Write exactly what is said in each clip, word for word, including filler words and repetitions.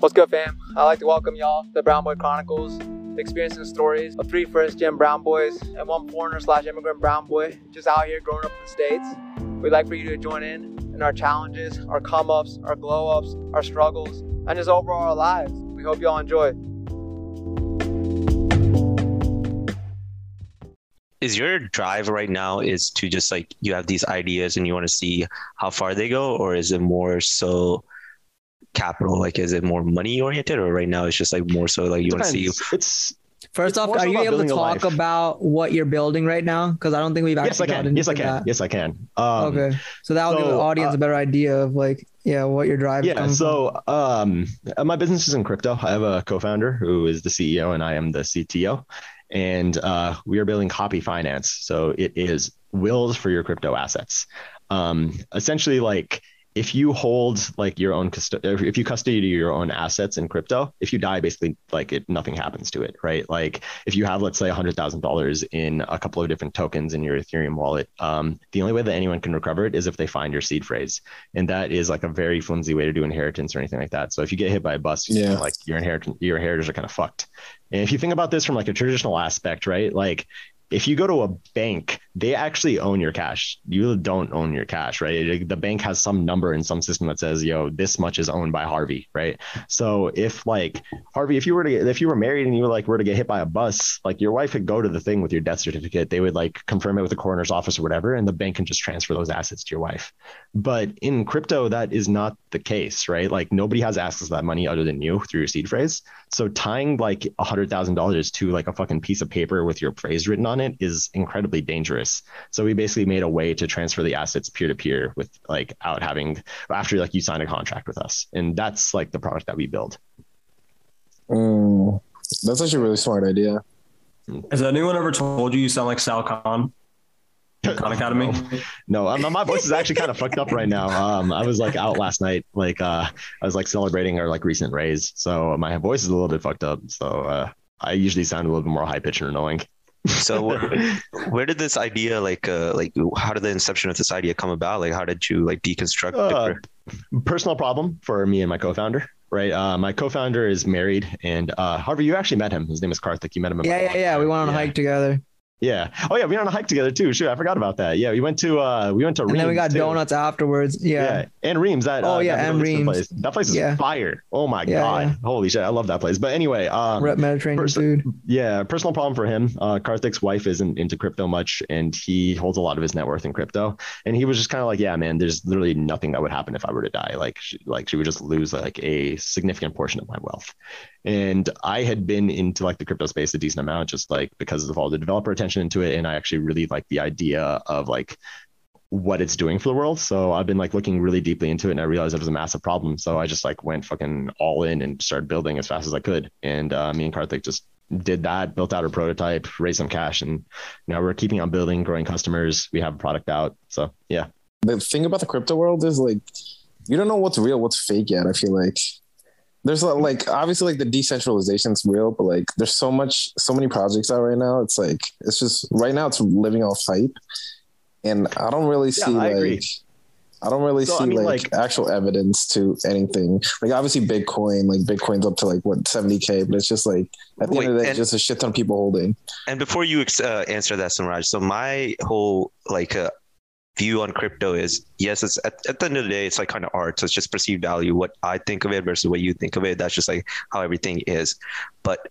What's good, fam? I'd like to welcome y'all to the Brown Boy Chronicles, experiencing stories of three first-gen brown boys and one foreigner slash immigrant brown boy just out here growing up in the States. We'd like for you to join in in our challenges, our come-ups, our glow-ups, our struggles, and just overall our lives. We hope y'all enjoy. Is your drive right now is to just like, you have these ideas and you want to see how far they go, or is it more so capital? Like, is it more money oriented, or right now it's just like more so like you want to see you? It's first it's off, are so you able to talk about what you're building right now? Because I don't think we've actually gotten into that. Yes, I can. Yes, I can. Yes, I can. Um, okay, so that will so, give the audience uh, a better idea of like, yeah, what your drive is. Yeah, so um, my business is in crypto. I have a co-founder who is the C E O and I am the C T O. And uh, we are building copy finance. So it is wills for your crypto assets. Um, essentially, like if you hold like your own, custo- if you custody your own assets in crypto, if you die, basically like it, nothing happens to it, right? Like if you have, let's say one hundred thousand dollars in a couple of different tokens in your Ethereum wallet, um, the only way that anyone can recover it is if they find your seed phrase. And that is like a very flimsy way to do inheritance or anything like that. So if you get hit by a bus, yeah. you know, like your inheritance, your inheritors are kind of fucked. And if you think about this from like a traditional aspect, right? Like if you go to a bank, they actually own your cash. You don't own your cash, right? The bank has some number in some system that says, yo, this much is owned by Harvey, right? So if like Harvey, if you were to get, if you were married and you were like were to get hit by a bus, like your wife would go to the thing with your death certificate. They would like confirm it with the coroner's office or whatever, and the bank can just transfer those assets to your wife. But in crypto, that is not the case, right? Like nobody has access to that money other than you through your seed phrase. So tying like one hundred thousand dollars to like a fucking piece of paper with your phrase written on it is incredibly dangerous. So we basically made a way to transfer the assets peer-to-peer with like out having after like you sign a contract with us, and that's like the product that we build. Mm, that's actually a really smart idea. Has anyone ever told you you sound like Sal Khan? Khan Academy? No, no, my voice is actually kind of fucked up right now. Um, I was like out last night, like uh, I was like celebrating our like recent raise, so my voice is a little bit fucked up. So uh, I usually sound a little bit more high-pitched and annoying. So where, where did this idea like uh, like how did the inception of this idea come about? Like how did you like deconstruct uh, the personal problem for me and my co-founder? Right. Uh, my co-founder is married, and uh, Harvey, you actually met him. His name is Karthik. You met him. Yeah, yeah, yeah. We went on a yeah. hike together. Yeah. Oh yeah, we went on a hike together too. Sure, I forgot about that. Yeah, we went to uh, we went to. And Reams then we got too. donuts afterwards. Yeah. yeah. And Reams. That. Oh uh, yeah, that and Reams. Place. That place is yeah. fire. Oh my yeah, god, yeah. holy shit, I love that place. But anyway, um, Rep Mediterranean pers- food. Yeah, personal problem for him. Uh, Karthik's wife isn't into crypto much, and he holds a lot of his net worth in crypto. And he was just kind of like, yeah, man, there's literally nothing that would happen if I were to die. Like, she, like she would just lose like a significant portion of my wealth. And I had been into like the crypto space a decent amount, just like because of all the developer attention into it, and I actually really like the idea of like what it's doing for the world. So I've been like looking really deeply into it, and I realized it was a massive problem. So I just like went fucking all in and started building as fast as I could. And uh, me and Karthik just did that, built out a prototype, raised some cash, and now we're keeping on building, growing customers. We have a product out. So yeah. The thing about the crypto world is like you don't know what's real, what's fake yet. I feel like there's like obviously like the decentralization's real, but like there's so much, so many projects out right now. It's like it's just right now it's living off hype, and I don't really yeah, see I like agree. I don't really so, see I mean, like, like actual evidence to anything. Like obviously Bitcoin, like Bitcoin's up to like what seventy K, but it's just like at the Wait, end of the day, just a shit ton of people holding. And before you uh, answer that, Samraaj, so my whole like. Uh, view on crypto is yes it's at, at the end of the day it's like kind of art, so it's just perceived value, what I think of it versus what you think of it. That's just like how everything is. But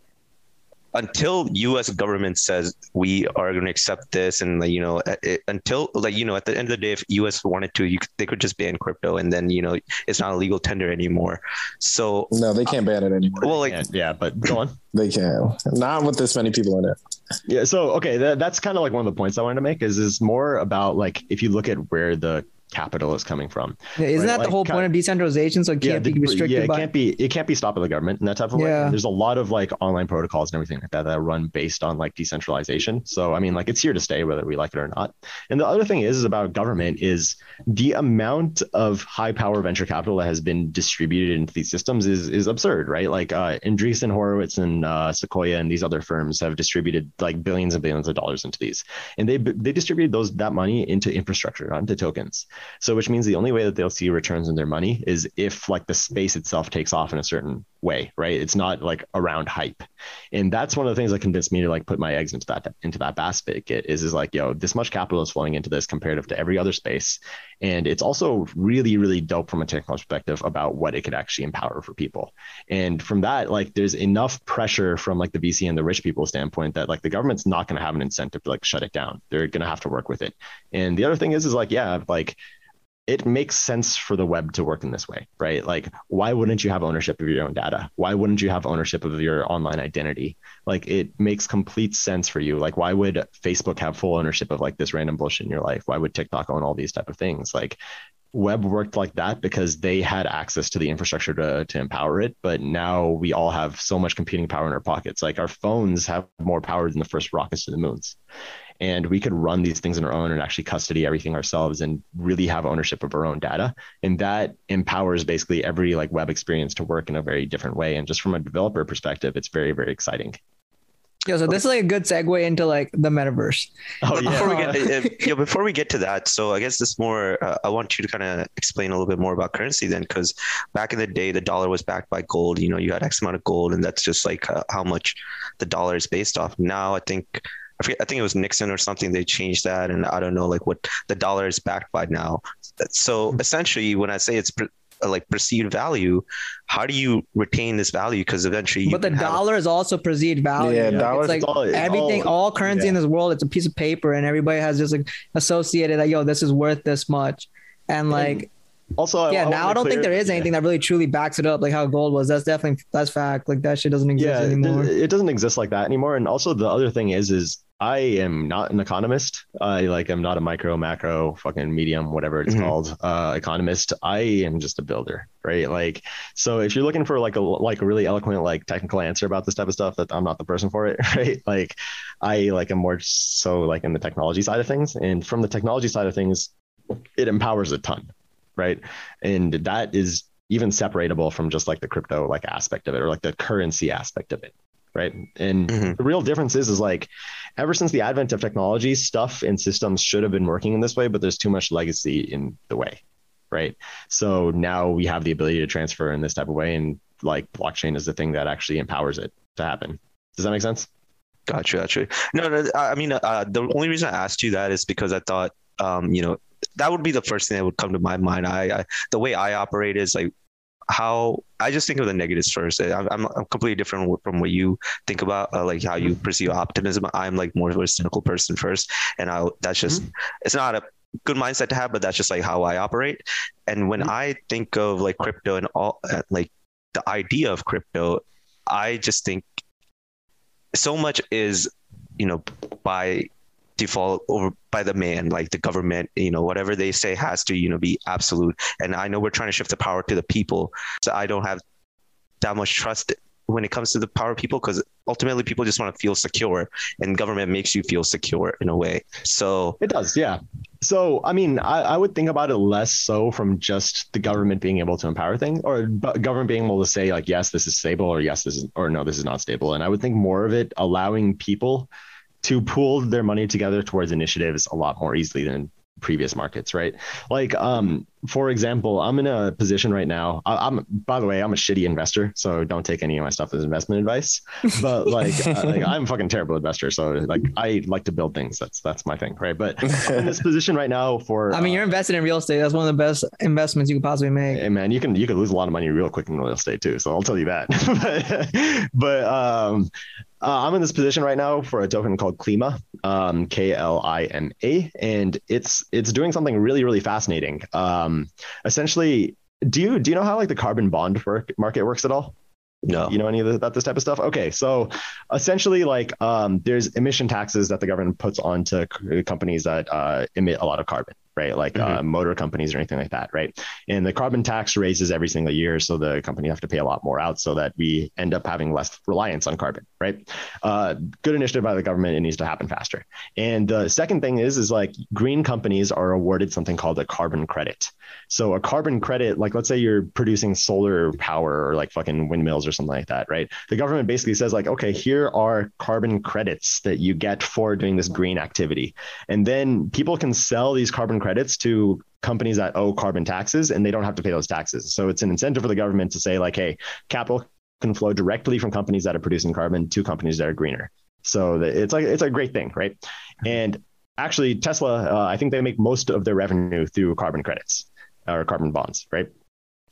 until U S government says we are going to accept this, and like, you know, it, until like, you know, at the end of the day, if U S wanted to, you, they could just ban crypto, and then, you know, it's not a legal tender anymore. So no, they can't uh, ban it anymore. Well, like, yeah, but go on. They can not with this many people in it. Yeah. So, okay. That, that's kind of like one of the points I wanted to make is, is more about like, if you look at where the capital is coming from. Yeah, isn't right? that like, the whole point of decentralization? So it can't yeah, be restricted yeah, it by... Can't be, it can't be stopped by the government in that type of yeah. way. There's a lot of like online protocols and everything like that that run based on like decentralization. So, I mean, like it's here to stay whether we like it or not. And the other thing is, is about government is the amount of high power venture capital that has been distributed into these systems is is absurd, right? Like uh, Andreessen Horowitz and uh, Sequoia and these other firms have distributed like billions and billions of dollars into these. And they they distributed those that money into infrastructure, not into tokens. So which means the only way that they'll see returns in their money is if like the space itself takes off in a certain way, right? It's not like around hype. And that's one of the things that convinced me to like put my eggs into that, into that basket is, is like, yo, this much capital is flowing into this comparative to every other space. And it's also really, really dope from a technical perspective about what it could actually empower for people. And from that, like there's enough pressure from like the V C and the rich people standpoint that like the government's not going to have an incentive to like shut it down. They're going to have to work with it. And the other thing is, is like, yeah, like, it makes sense for the web to work in this way, right? Like, why wouldn't you have ownership of your own data? Why wouldn't you have ownership of your online identity? Like, it makes complete sense for you. Like, why would Facebook have full ownership of like this random bullshit in your life? Why would TikTok own all these type of things? Like, web worked like that because they had access to the infrastructure to, to empower it. But now we all have so much computing power in our pockets. Like, our phones have more power than the first rockets to the moons. And we could run these things on our own and actually custody everything ourselves and really have ownership of our own data. And that empowers basically every like web experience to work in a very different way. And just from a developer perspective, it's very, very exciting. Yeah, so this is like a good segue into like the metaverse. Oh, yeah. Before we get, uh, yeah, before we get to that, so I guess this more, uh, I want you to kind of explain a little bit more about currency then, because back in the day, the dollar was backed by gold. You know, you had X amount of gold, and that's just like uh, how much the dollar is based off. Now, I think... I, forget, I think it was Nixon or something. They changed that. And I don't know, like what the dollar is backed by now. So essentially when I say it's per, like perceived value, how do you retain this value? Because eventually, you but the dollar have... is also perceived value. Yeah, you know? It's like all, everything, all, all currency yeah. in this world, it's a piece of paper and everybody has just like associated like, yo, this is worth this much. And like, and also, yeah, I, I now I don't clear, think there is anything yeah. that really truly backs it up. Like how gold was, that's definitely, that's fact. Like that shit doesn't exist yeah, anymore. It doesn't exist like that anymore. And also the other thing is, is, I am not an economist. I like, I'm not a micro, macro, fucking medium, whatever it's mm-hmm. called, uh, economist. I am just a builder, right? Like, so if you're looking for like a, like a really eloquent, like technical answer about this type of stuff, that I'm not the person for it, right? Like I like am more so like in the technology side of things. And from the technology side of things, it empowers a ton, right? And that is even separatable from just like the crypto, like aspect of it or like the currency aspect of it. Right. And mm-hmm. the real difference is, is like ever since the advent of technology, stuff and systems should have been working in this way, but there's too much legacy in the way. Right. So now we have the ability to transfer in this type of way. And like blockchain is the thing that actually empowers it to happen. Does that make sense? Gotcha. Gotcha. No, no, I mean, uh, the only reason I asked you that is because I thought, um, you know, that would be the first thing that would come to my mind. I, I the way I operate is like, how I just think of the negatives first. I'm, I'm completely different from what you think about, uh, like how you pursue optimism. I'm like more of a cynical person first. And I, that's just, mm-hmm. it's not a good mindset to have, but that's just like how I operate. And when mm-hmm. I think of like crypto and all, like the idea of crypto, I just think so much is, you know, by default over by the man, like the government, you know, whatever they say has to, you know, be absolute. And I know we're trying to shift the power to the people. So I don't have that much trust when it comes to the power of people, because ultimately people just want to feel secure, and government makes you feel secure in a way. So it does. Yeah. So, I mean, I, I would think about it less so from just the government being able to empower things, or government being able to say like, yes, this is stable, or yes, this is, or no, this is not stable. And I would think more of it allowing people to pool their money together towards initiatives a lot more easily than previous markets, right? Like, um, for example, I'm in a position right now. I, I'm, by the way, I'm a shitty investor, so don't take any of my stuff as investment advice. But like, uh, like I'm a fucking terrible investor, so like, I like to build things. That's that's my thing, right? But I'm in this position right now for. I mean, uh, you're invested in real estate. That's one of the best investments you could possibly make. Hey man, you can you could lose a lot of money real quick in real estate too. So I'll tell you that. but, but um. Uh, I'm in this position right now for a token called Klima, um, K L I M A, and it's it's doing something really, really fascinating. Um, essentially, do you do you know how like the carbon bond work, market works at all? No. You know any of the, about this type of stuff? Okay, so essentially, like um, there's emission taxes that the government puts onto c- companies that uh, emit a lot of carbon, right? Like mm-hmm. uh, motor companies or anything like that, right? And the carbon tax raises every single year, so the company have to pay a lot more out, so that we end up having less reliance on carbon, right? Uh, good initiative by the government. It needs to happen faster. And the second thing is, is like green companies are awarded something called a carbon credit. So a carbon credit, like let's say you're producing solar power or like fucking windmills or something like that, right? The government basically says like, okay, here are carbon credits that you get for doing this green activity. And then people can sell these carbon credits to companies that owe carbon taxes, and they don't have to pay those taxes. So it's an incentive for the government to say like, hey, capital can flow directly from companies that are producing carbon to companies that are greener. So it's like, it's a great thing, right? And actually, Tesla, uh, I think they make most of their revenue through carbon credits or carbon bonds, right?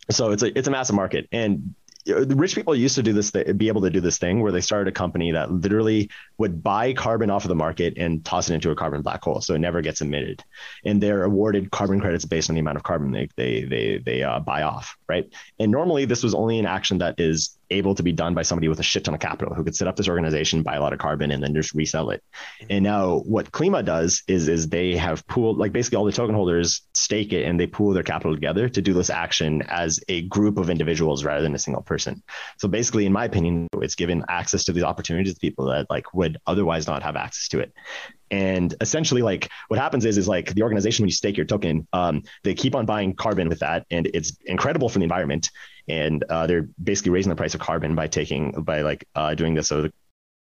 So it's a, it's a massive market. And the rich people used to do this, th- be able to do this thing where they started a company that literally would buy carbon off of the market and toss it into a carbon black hole, so it never gets emitted. And they're awarded carbon credits based on the amount of carbon they they they they uh, buy off, right? And normally this was only an action that is able to be done by somebody with a shit ton of capital who could set up this organization, buy a lot of carbon, and then just resell it. And now what Klima does is is they have pooled, like basically all the token holders stake it and they pool their capital together to do this action as a group of individuals rather than a single person. Person. So basically, in my opinion, it's given access to these opportunities to people that like would otherwise not have access to it. And essentially, like what happens is, is like the organization, when you stake your token, um, they keep on buying carbon with that. And it's incredible for the environment. And uh, they're basically raising the price of carbon by taking by like uh, doing this. So the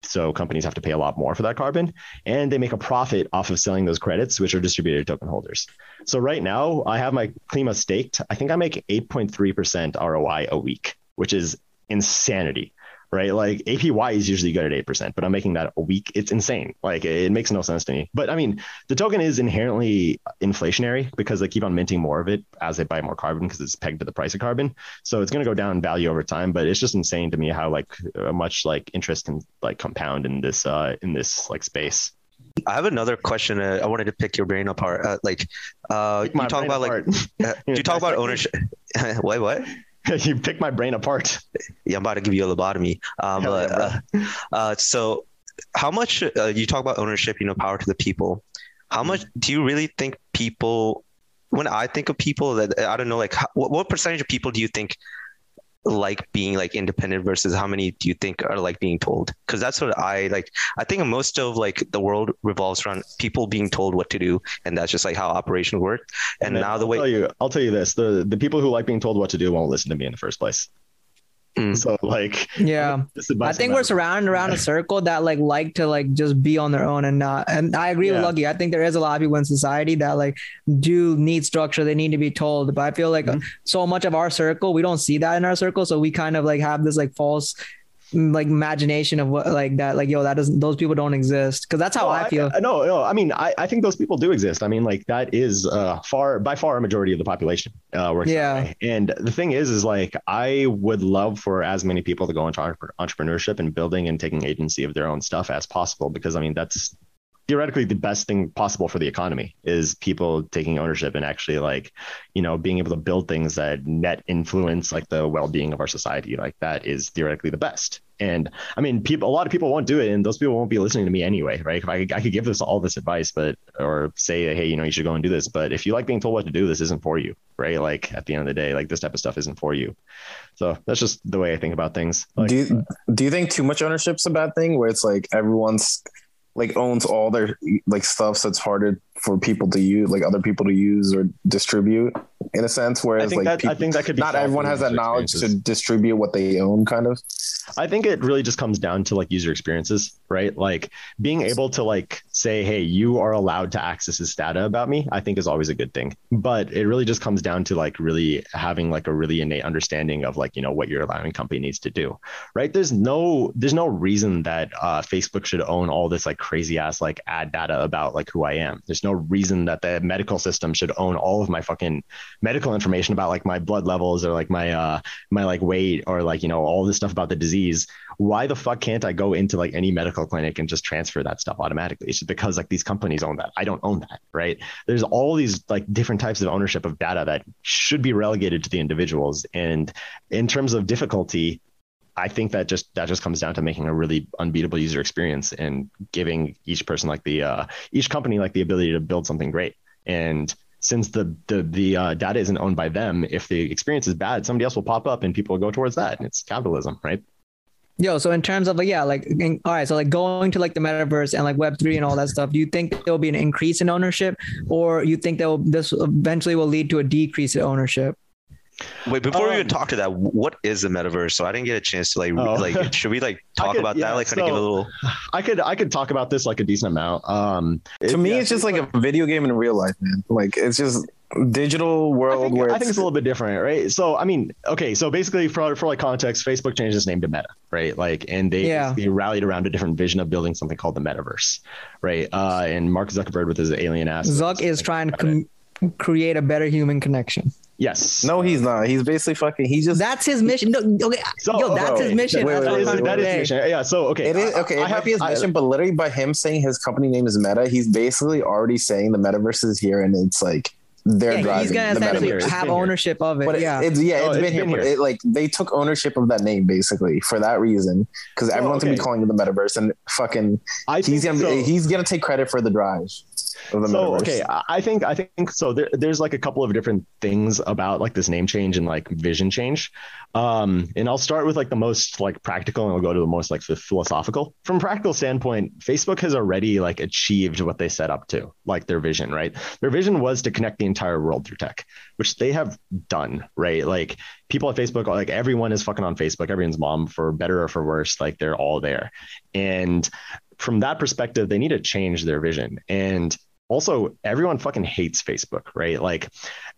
So companies have to pay a lot more for that carbon, and they make a profit off of selling those credits, which are distributed to token holders. So right now I have my Klima staked. I think I make eight point three percent R O I a week, which is insanity, right? Like A P Y is usually good at eight percent, but I'm making that a week. It's insane. Like it makes no sense to me. But I mean, the token is inherently inflationary because they keep on minting more of it as they buy more carbon because it's pegged to the price of carbon. So it's going to go down in value over time, but it's just insane to me how like much like interest can like compound in this, uh, in this like space. I have another question. Uh, I wanted to pick your brain apart. Uh, like, uh, you talk about apart. like, uh, do you talk about ownership? Wait, what? You picked my brain apart. Yeah, I'm about to give you a lobotomy. Um, yeah, uh, uh, so how much, uh, you talk about ownership, you know, power to the people. How mm-hmm. much do you really think people, when I think of people that, I don't know, like how, what, what percentage of people do you think like being like independent versus how many do you think are like being told? Because that's what I like. I think most of like the world revolves around people being told what to do, and that's just like how operations work. And, and now the I'll way tell you, I'll tell you this: the the people who like being told what to do won't listen to me in the first place. Mm. So like, yeah, I think we're surrounded around a circle that like like to like just be on their own and not. And I agree yeah. with Lucky. I think there is a lot of people in society that like do need structure. They need to be told. But I feel like mm-hmm. so much of our circle, we don't see that in our circle. So we kind of like have this like false like imagination of what like that like yo that doesn't those people don't exist because that's how no, I feel. I, no, no, I mean I, I think those people do exist. I mean like that is uh, far by far a majority of the population. Uh, yeah. And the thing is, is like I would love for as many people to go into entrepreneurship and building and taking agency of their own stuff as possible, because I mean that's theoretically the best thing possible for the economy is people taking ownership and actually like, you know, being able to build things that net influence like the well-being of our society. Like that is theoretically the best. And I mean, people, a lot of people won't do it, and those people won't be listening to me anyway, right? If I, I could give this all this advice, but, or say, hey, you know, you should go and do this. But if you like being told what to do, this isn't for you, right? Like at the end of the day, like this type of stuff isn't for you. So that's just the way I think about things. Like, do you, do you think too much ownership's a bad thing where it's like everyone's like owns all their like stuff, so it's harder for people to use, like other people to use or distribute in a sense? Whereas I think like that, people, I think that could be not everyone has that knowledge to distribute what they own, kind of. I think it really just comes down to like user experiences, right? Like being able to like say, hey, you are allowed to access this data about me, I think is always a good thing. But it really just comes down to like really having like a really innate understanding of like, you know, what you're allowing companies to do, right? There's no, there's no reason that uh, Facebook should own all this like crazy ass like ad data about like who I am. There's no reason that the medical system should own all of my fucking medical information about like my blood levels or like my uh my like weight or like, you know, all this stuff about the disease. Why the fuck can't I go into like any medical clinic and just transfer that stuff automatically? It's just because like these companies own that. I don't own that, right? There's all these like different types of ownership of data that should be relegated to the individuals. And in terms of difficulty, I think that just that just comes down to making a really unbeatable user experience and giving each person like the uh, each company like the ability to build something great. And since the the the uh, data isn't owned by them, if the experience is bad, somebody else will pop up and people will go towards that. And it's capitalism, right? Yo, so in terms of like, yeah, like, in, all right, so like going to like the metaverse and like Web three and all that stuff, do you think there'll be an increase in ownership, or you think that will, this eventually will lead to a decrease in ownership? Wait, before um, we even talk to that, what is the metaverse? So I didn't get a chance to like, oh. like, should we like talk could, about yeah, that? Like, so, kind of give a little. I could, I could talk about this like a decent amount. Um, to it, me, yeah, it's just like, like a video game in real life, man. Like, it's just digital world I think, where I think it's a little bit different, right? So, I mean, okay, so basically for for like context, Facebook changed its name to Meta, right? Like, and they yeah. they rallied around a different vision of building something called the Metaverse, right? Uh, and Mark Zuckerberg with his alien ass. Zuck is trying to com- create a better human connection. Yes. No, he's not. He's basically fucking. He's just. That's his mission. No, okay. So, Yo, that's bro, his mission. Wait, wait, wait, wait, that is his mission. Yeah. So okay. It is okay. I, it I might have, be his I, mission, but literally by him saying his company name is Meta, he's basically already saying the Metaverse is here, and it's like they're yeah, driving. He's gonna the essentially Metaverse. have ownership here. of it. But yeah. It's, yeah, oh, it's, it's been, been here. here. It, like they took ownership of that name basically for that reason, because oh, everyone's okay. gonna be calling it the Metaverse, and fucking I he's gonna so. he's gonna take credit for the drive. So Metaverse. okay, I think I think so. There, there's like a couple of different things about like this name change and like vision change, um, and I'll start with like the most like practical, and I'll go to the most like philosophical. From a practical standpoint, Facebook has already like achieved what they set up to, like their vision, right? Their vision was to connect the entire world through tech, which they have done, right? Like people at Facebook, like everyone is fucking on Facebook. Everyone's mom, for better or for worse, like they're all there, and from that perspective, they need to change their vision. And also, everyone fucking hates Facebook, right? Like,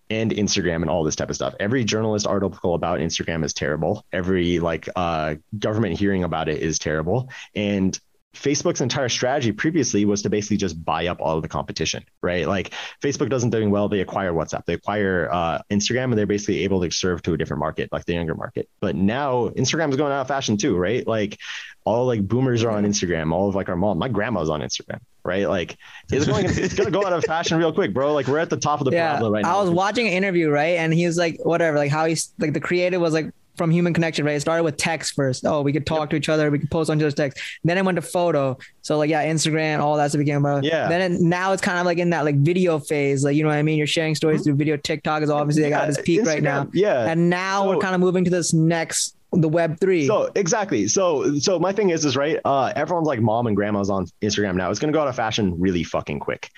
and Instagram and all this type of stuff. Every journalist article about Instagram is terrible. Every like uh, government hearing about it is terrible. And Facebook's entire strategy previously was to basically just buy up all of the competition, right? Like Facebook doesn't doing well. They acquire WhatsApp, they acquire uh, Instagram, and they're basically able to serve to a different market, like the younger market. But now Instagram is going out of fashion too, right? Like all like boomers are on Instagram. All of like our mom, my grandma's on Instagram, right? Like it's going, it's going to go out of fashion real quick, bro. Like we're at the top of the yeah, problem right now. I was watching an interview, right? And he was like, whatever, like how he's like the creative was like, from human connection, right? It started with text first. Oh, we could talk yep. to each other. We could post on each other's text. Then it went to photo. So like, yeah, Instagram, all that's to begin with. Yeah. Then it, now it's kind of like in that like video phase. Like, you know what I mean? You're sharing stories through video. TikTok is obviously yeah. at its peak Instagram, right now. Yeah. And now so, we're kind of moving to this next, the web three. So exactly. So, so my thing is, is right. Uh, everyone's like mom and grandma's on Instagram now. It's going to go out of fashion really fucking quick.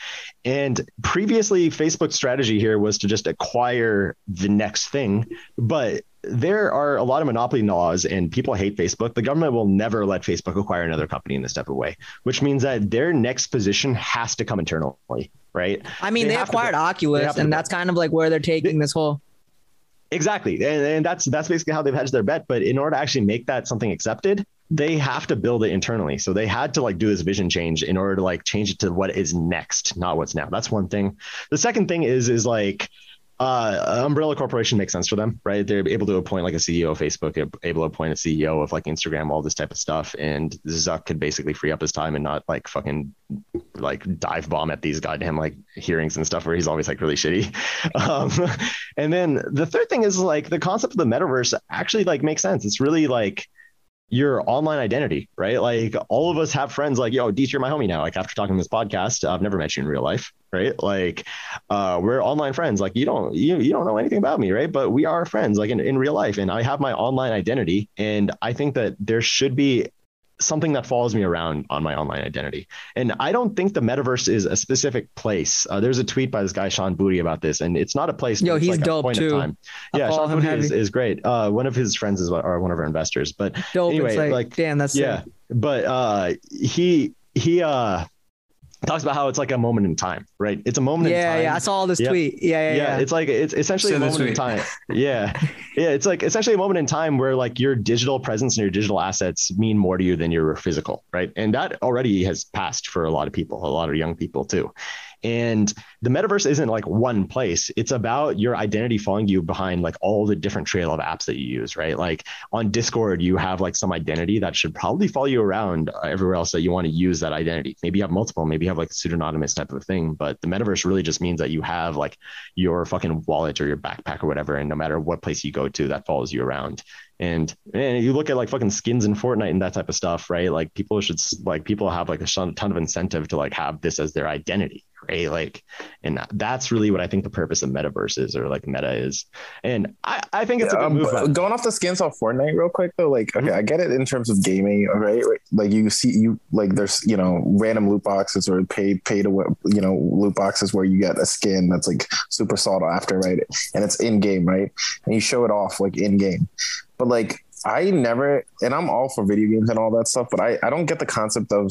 And previously Facebook's strategy here was to just acquire the next thing, but there are a lot of monopoly laws and people hate Facebook. The government will never let Facebook acquire another company in this type of way, which means that their next position has to come internally, right? I mean, they, they acquired to, Oculus they and that's kind of like where they're taking they, this whole... Exactly. And, and that's that's basically how they've hedged their bet. But in order to actually make that something accepted, they have to build it internally. So they had to like do this vision change in order to like change it to what is next, not what's now. That's one thing. The second thing is, is like, Uh, umbrella corporation makes sense for them, right? They're able to appoint like a C E O of Facebook, able to appoint a C E O of like Instagram, all this type of stuff. And Zuck could basically free up his time and not like fucking like dive bomb at these goddamn like hearings and stuff where he's always like really shitty. Um, and then the third thing is like the concept of the metaverse actually like makes sense. It's really like your online identity, right? Like all of us have friends like, yo, Deech, you're my homie now. Like after talking to this podcast, I've never met you in real life, right? Like uh, we're online friends. Like you don't, you, you don't know anything about me, right? But we are friends like in, in real life. And I have my online identity. And I think that there should be something that follows me around on my online identity. And I don't think the metaverse is a specific place. Uh, there's a tweet by this guy, Sean Booty, about this, and it's not a place. Yo, he's like dope too. Yeah, Sean Booty is, is great. Uh, one of his friends is or one of our investors, but dope, anyway, like, like, damn, that's yeah. Sick. But uh, he, he, uh, talks about how it's like a moment in time, right? It's a moment yeah, in time. Yeah, yeah. I saw this yep. tweet. Yeah, yeah, yeah, yeah. It's like it's essentially so a moment in time. Yeah, yeah. It's like essentially a moment in time where like your digital presence and your digital assets mean more to you than your physical, right? And that already has passed for a lot of people, a lot of young people too. And the metaverse isn't like one place. It's about your identity following you behind like all the different trail of apps that you use, right? Like on Discord, you have like some identity that should probably follow you around everywhere else that you want to use that identity. Maybe you have multiple, maybe you have like a pseudonymous type of thing, but the metaverse really just means that you have like your fucking wallet or your backpack or whatever. And no matter what place you go to, that follows you around. And, and you look at like fucking skins in Fortnite and that type of stuff, right? Like people should like people have like a ton of incentive to like have this as their identity, right? Like, and that's really what I think the purpose of metaverse is, or like meta is. And I, I think it's yeah, a good move. Um, going off the skins off Fortnite real quick though, like, okay, mm-hmm. I get it in terms of gaming, right? Like you see, you like there's, you know, random loot boxes or pay, pay to, you know, loot boxes where you get a skin that's like super sought after, right? And it's in game, right? And you show it off like in game. But like I never, and I'm all for video games and all that stuff, but I, I don't get the concept of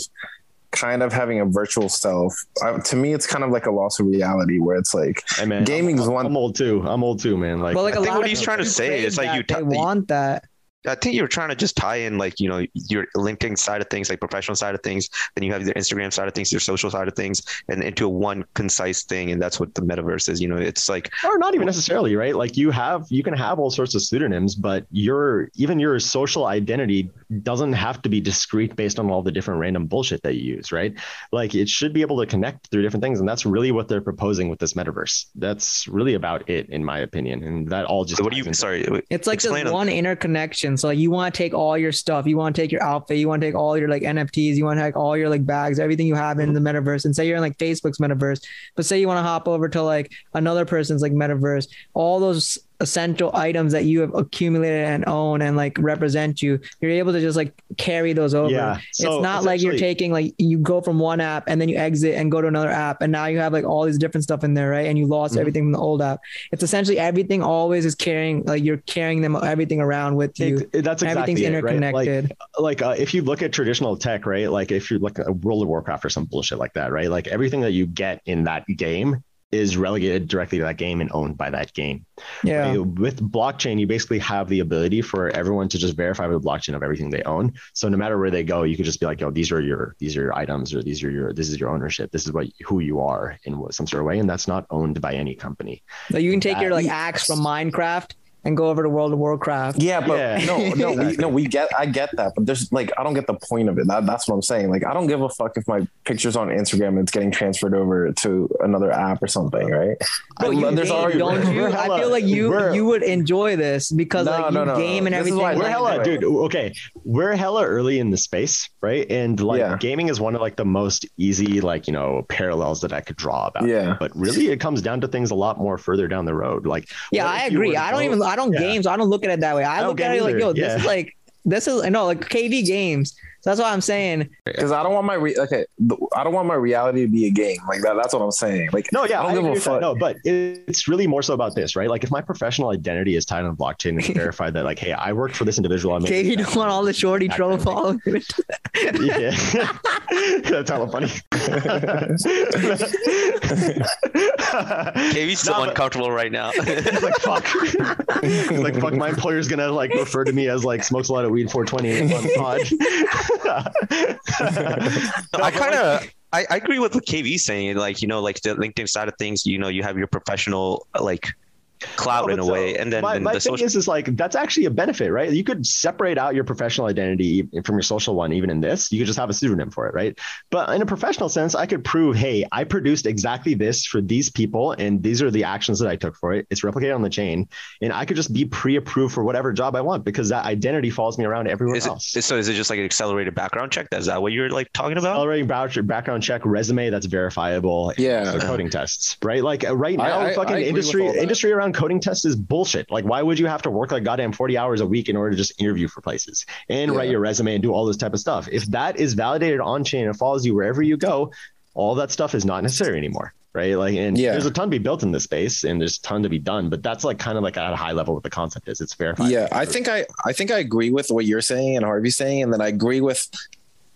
kind of having a virtual self, I, to me, it's kind of like a loss of reality where it's like, hey man, gaming's I'm, I'm one. I'm old too. I'm old too, man. Like, but like I think what he's trying to say is like you t- want that. I think you're trying to just tie in like, you know, your LinkedIn side of things, like professional side of things. Then you have your Instagram side of things, your social side of things, and into one concise thing. And that's what the metaverse is. You know, it's like, or not even necessarily, right? Like you have, you can have all sorts of pseudonyms, but your, even your social identity doesn't have to be discrete based on all the different random bullshit that you use, right? Like it should be able to connect through different things. And that's really what they're proposing with this metaverse. That's really about it, in my opinion. And that all just, what do you, sorry. It's like this one interconnection. So like you want to take all your stuff, you want to take your outfit, you want to take all your like N F Ts, you want to take all your like bags, everything you have in the metaverse, and say you're in like Facebook's metaverse, but say you want to hop over to like another person's like metaverse, all those essential items that you have accumulated and own and like represent you, you're able to just like carry those over. Yeah. So it's not like you're taking like you go from one app and then you exit and go to another app and now you have like all these different stuff in there, right? And you lost mm-hmm. everything from the old app. It's essentially everything always is carrying, like you're carrying them everything around with you. It, it, that's exactly everything's it, interconnected. Right? Like, like uh, if you look at traditional tech, right? Like if you're like a World of Warcraft or some bullshit like that, right? Like everything that you get in that game is relegated directly to that game and owned by that game. Yeah. Right? With blockchain, you basically have the ability for everyone to just verify with the blockchain of everything they own. So no matter where they go, you could just be like, "Yo, these are your these are your items, or these are your this is your ownership. This is what who you are in some sort of way," and that's not owned by any company. So you can take that, your like axe from Minecraft and go over to World of Warcraft. Yeah, but yeah. no, no, we, no, we get, I get that, but there's like, I don't get the point of it. That, that's what I'm saying. Like, I don't give a fuck if my picture's on Instagram and it's getting transferred over to another app or something, right? But I, you there's game, don't you? I feel like you we're, you would enjoy this because no, like you no, no, game no. and this everything. Why, we're like, hella, dude. Okay, we're hella early in the space, right? And like, yeah. gaming is one of like the most easy, like you know, parallels that I could draw about. Yeah. It. But really, it comes down to things a lot more further down the road. Like, yeah, I agree. I don't go, even. I I don't yeah. games. I don't look at it that way. I, I look at it either. like, yo, yeah. this is like, this is, no, like K V games. So that's what I'm saying. Because I don't want my, re- okay, I don't want my reality to be a game. Like that. That's what I'm saying. Like, no, yeah, I don't I give a fuck. No, but it, it's really more so about this, right? Like if my professional identity is tied on blockchain and verified that like, hey, I work for this individual. I K V, you don't want all the shorty trouble following you into that. Yeah. That's hella funny. K V's so nah, uncomfortable but, right now. He's like, fuck. He's like, fuck, my employer's going to like refer to me as like smokes a lot of weed four twenty on pod. I kind of... I, I agree with what K V saying. Like, you know, like the LinkedIn side of things, you know, you have your professional like... cloud oh, in a so way and then my, and my the thing social- is is like that's actually a benefit, right? You could separate out your professional identity from your social one. Even in this, you could just have a pseudonym for it, right? But in a professional sense, I could prove, hey, I produced exactly this for these people and these are the actions that I took for it. It's replicated on the chain and I could just be pre-approved for whatever job I want because that identity follows me around everywhere is else. It, so is it just like an accelerated background check? Is that what you're like talking about? Accelerating background check, resume that's verifiable, yeah, and coding tests, right? Like right now I, I, fucking I industry industry around coding test is bullshit. Like why would you have to work like goddamn forty hours a week in order to just interview for places and yeah. write your resume and do all this type of stuff? If that is validated on chain and follows you wherever you go, all that stuff is not necessary anymore, right? Like, and yeah. there's a ton to be built in this space and there's a ton to be done, but that's like kind of like at a high level what the concept is. It's verified. Yeah. I think I, I think I agree with what you're saying and Harvey's saying, and then I agree with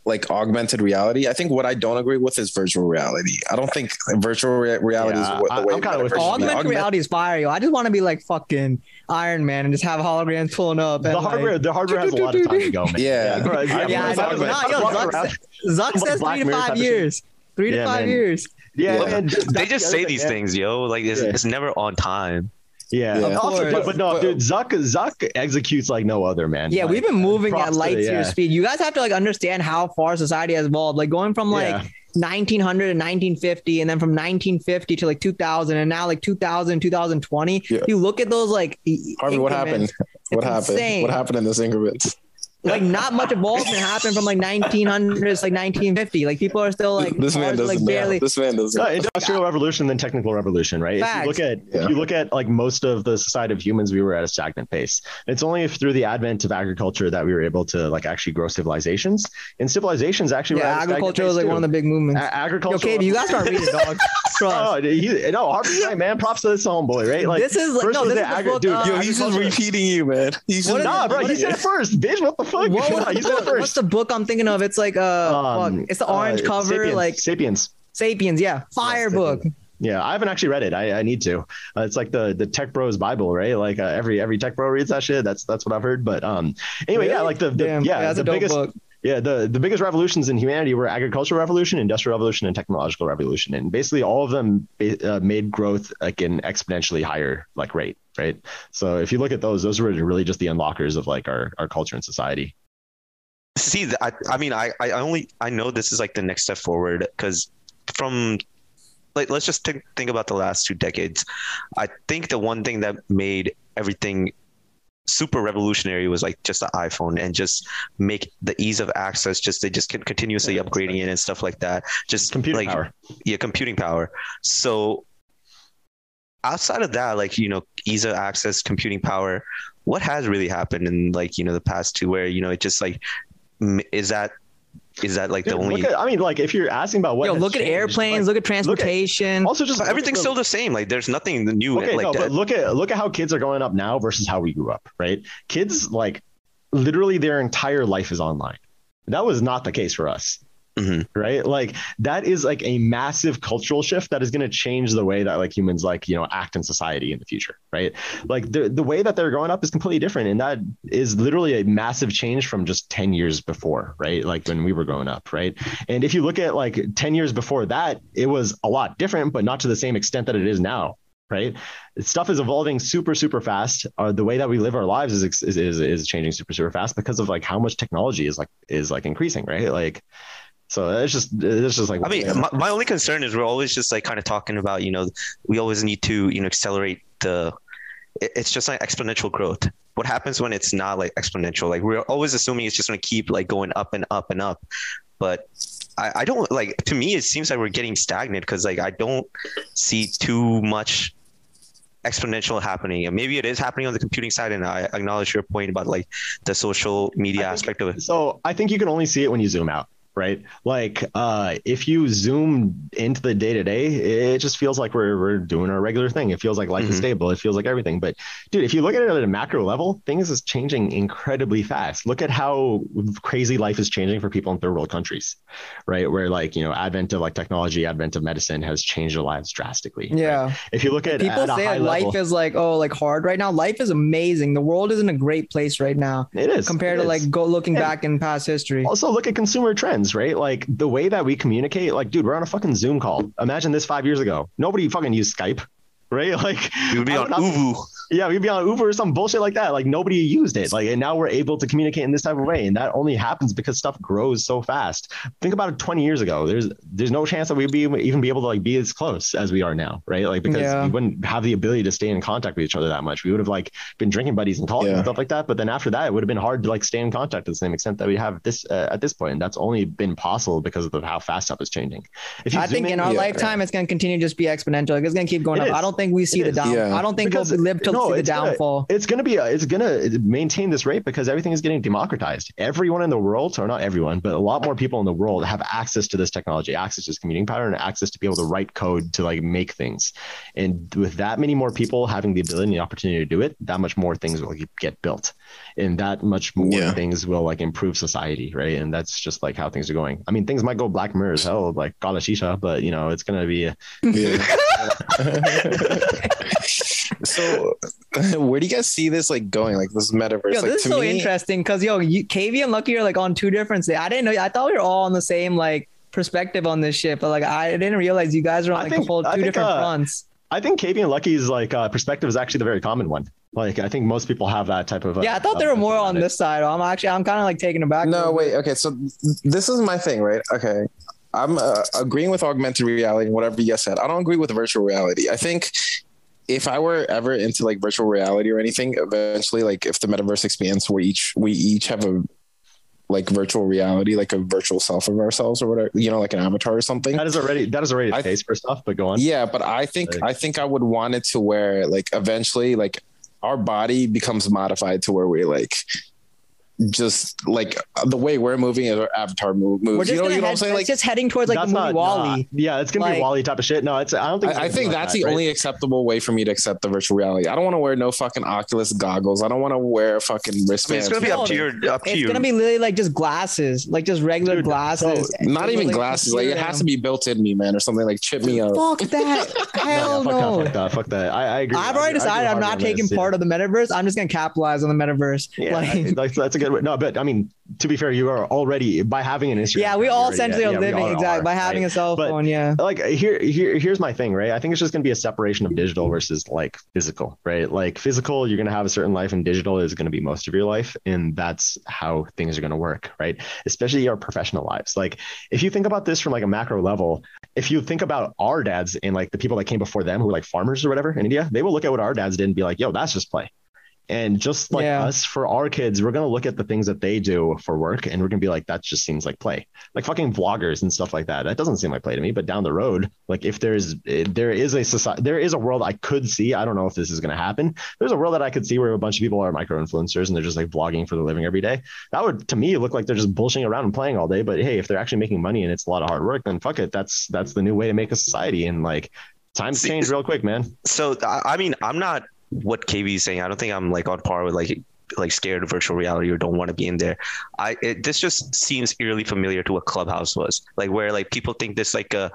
like augmented reality. I think what I don't agree with is virtual reality. I don't think virtual re- reality yeah, is the way. I'm kind of augmented Augment- reality is fire. Yo. I just want to be like fucking Iron Man and just have holograms pulling up. And the hardware, like, the hardware has a lot of time to go, man. Yeah, yeah. yeah, yeah no, Zuck, Zuck says three to five years. Three to five years. Yeah, man. They just say these things, yo. Like it's never on time. Yeah, yeah. Also, but, but no, dude, Zuck Zuck executes like no other, man. Yeah, like, we've been moving at light year yeah. speed. You guys have to like understand how far society has evolved. Like going from like yeah. nineteen hundred and nineteen fifty, and then from nineteen fifty to like two thousand, and now like two thousand, two thousand twenty. Yeah. You look at those like. Harvey, what happened? What happened? Insane. What happened in those increments? Like not much evolution happened from like nineteen hundreds, like nineteen fifty. Like people are still like this man doesn't like barely. This man doesn't. No, industrial revolution, then technical revolution, right? Facts. If you look at yeah. if you look at like most of the society of humans, we were at a stagnant pace. It's only if through the advent of agriculture that we were able to like actually grow civilizations. And civilizations actually yeah, were agriculture was like too. one of the big movements. A- agriculture. Okay, you guys start reading dogs. Oh, he, no, Harvey's right, man. Props to this homeboy, right? Like this is like no, this is the agri- book, dude. Uh, yo, he's just repeating you, man. He's just, nah, bro. He said it first, bitch. What the fuck? What the book? What's the book I'm thinking of? It's like uh, um, it's the orange uh, cover, Sapiens. like Sapiens. Sapiens, yeah, fire yeah, book. Sapiens. Yeah, I haven't actually read it. I, I need to. Uh, it's like the the tech bros Bible, right? Like uh, every every tech bro reads that shit. That's that's what I've heard. But um, anyway, really? yeah, like the, the Damn, yeah, yeah that's the a dope biggest. Book. Yeah, the, the biggest revolutions in humanity were agricultural revolution, industrial revolution, and technological revolution, and basically all of them uh, made growth like an exponentially higher like rate, right? So if you look at those, those were really just the unlockers of like our, our culture and society. See, I I mean, I I only I know this is like the next step forward because from like let's just think think about the last two decades. I think the one thing that made everything super revolutionary was like just the iPhone and just make the ease of access. Just they just kept continuously yeah, upgrading right. it and stuff like that. Just computing like, power. Yeah, computing power. So outside of that, like, you know, ease of access, computing power, what has really happened in like, you know, the past two where, you know, it just like, is that Is that like Dude, the only? At, I mean, like if you're asking about what, Yo, look at changed, airplanes, like, look at transportation. Look at, also, just everything's still the same. Like there's nothing new. Okay, like no, that. But look at look at how kids are growing up now versus how we grew up, right? Kids like literally their entire life is online. That was not the case for us. Mm-hmm. Right. Like that is like a massive cultural shift that is going to change the way that like humans like, you know, act in society in the future. Right. Like the, the way that they're growing up is completely different. And that is literally a massive change from just ten years before. Right. Like when we were growing up. Right. And if you look at like ten years before that, it was a lot different, but not to the same extent that it is now. Right. Stuff is evolving super, super fast. Uh, the way that we live our lives is, is is is changing super, super fast because of like how much technology is like is like increasing. Right. Like. So it's just, it's just like, I mean, my, my only concern is we're always just like kind of talking about, you know, we always need to, you know, accelerate the, it's just like exponential growth. What happens when it's not like exponential? Like we're always assuming it's just going to keep like going up and up and up. But I, I don't like, to me, it seems like we're getting stagnant because like, I don't see too much exponential happening, and maybe it is happening on the computing side. And I acknowledge your point about like the social media think, aspect of it. So I think you can only see it when you zoom out. Right. Like uh, if you zoom into the day to day, it just feels like we're we're doing our regular thing. It feels like life mm-hmm. is stable. It feels like everything. But dude, if you look at it at a macro level, things is changing incredibly fast. Look at how crazy life is changing for people in third world countries. Right. Where like, you know, advent of like technology, advent of medicine has changed their lives drastically. Yeah. Right? If you look at people at say a high life level, is like, oh, like hard right now. Life is amazing. The world is in a great place right now. It is compared it to is. like go looking and back in past history. Also look at consumer trends. Right? Like the way that we communicate, like, dude, we're on a fucking Zoom call. Imagine this five years ago. Nobody fucking used Skype, right? Like we would be on Uber. Yeah, we'd be on Uber or some bullshit like that. Like nobody used it. Like, and now we're able to communicate in this type of way. And that only happens because stuff grows so fast. Think about it twenty years ago. There's there's no chance that we'd be even be able to like be as close as we are now, right? Like because yeah. we wouldn't have the ability to stay in contact with each other that much. We would have like been drinking buddies and talking yeah. and stuff like that. But then after that, it would have been hard to like stay in contact to the same extent that we have this uh, at this point. And that's only been possible because of how fast stuff is changing. If you I think in, in our yeah, lifetime, yeah. it's going to continue to just be exponential. Like, it's going to keep going it up. Is. I don't think we see it the down. Yeah. I don't think because we'll live till. No, the it's downfall. Gonna, it's gonna be. A, it's gonna maintain this rate because everything is getting democratized. Everyone in the world, or not everyone, but a lot more people in the world have access to this technology, access to this computing power, and access to be able to write code to like make things. And with that many more people having the ability and the opportunity to do it, that much more things will get built, and that much more yeah. things will like improve society, right? And that's just like how things are going. I mean, things might go Black Mirror as hell, like Gala Shisha, but you know, it's gonna be. Yeah. So where do you guys see this like going? Like this metaverse? Yo, like, this is to so me... interesting because yo, you, K V and Lucky are like on two different things. I didn't know. I thought we were all on the same like perspective on this shit, but like I didn't realize you guys are on like think, a whole two think, different uh, fronts. I think K V and Lucky's like uh, perspective is actually the very common one. Like I think most people have that type of. Uh, yeah, I thought they were more on this side. I'm actually I'm kind of like taken aback. No, wait. Bit. Okay, so this is my thing, right? Okay. I'm uh, agreeing with augmented reality and whatever you guys said. I don't agree with virtual reality. I think if I were ever into like virtual reality or anything, eventually, like if the metaverse expands, we each we each have a like virtual reality, like a virtual self of ourselves or whatever, you know, like an avatar or something. That is already that is already the case for stuff. But go on. Yeah, but I think like, I think I would want it to where like eventually, like our body becomes modified to where we like just like the way we're moving as our avatar move, moves. We're just you know, you know head, what I'm saying? Like, it's just heading towards like the movie Wall-E. Nah, yeah, it's gonna like, be Wall-E type of shit. No, it's I don't think. I, I think that's like that, the right? only acceptable way for me to accept the virtual reality. I don't want to wear no fucking Oculus goggles. I don't want to wear fucking wristbands. I mean, it's gonna be up to your. Up to it's you. Gonna be literally like just glasses, like just regular Dude, glasses. No, not even like glasses. Like it has to be built in me, man, or something. Like chip me up. Fuck that. Hell no. no. Fuck that. Fuck that. I, I agree. I've already decided I'm not taking part of the metaverse. I'm just gonna capitalize on the metaverse. Yeah, that's a good. No, but I mean, to be fair, you are already by having an Instagram. Yeah, we all essentially are yeah, living exactly are, by having right? a cell phone. But, yeah, like here, here, here's my thing, right? I think it's just going to be a separation of digital versus like physical, right? Like physical, you're going to have a certain life, and digital is going to be most of your life, and that's how things are going to work, right? Especially our professional lives. Like if you think about this from like a macro level, if you think about our dads and like the people that came before them who were like farmers or whatever in India, they will look at what our dads did and be like, "Yo, that's just play." And just like yeah. us, for our kids, we're going to look at the things that they do for work and we're going to be like, that just seems like play. Like fucking vloggers and stuff like that. That doesn't seem like play to me. But down the road, like if there's there is a society, there is a world I could see. I don't know if this is going to happen. There's a world that I could see where a bunch of people are micro influencers and they're just like vlogging for the living every day. That would, to me, look like they're just bullshitting around and playing all day. But hey, if they're actually making money and it's a lot of hard work, then fuck it. That's that's the new way to make a society. And like times change real quick, man. So, I mean, I'm not. What K B is saying, I don't think I'm like on par with like like scared of virtual reality or don't want to be in there. I it, this just seems eerily familiar to what Clubhouse was like, where like people think this like a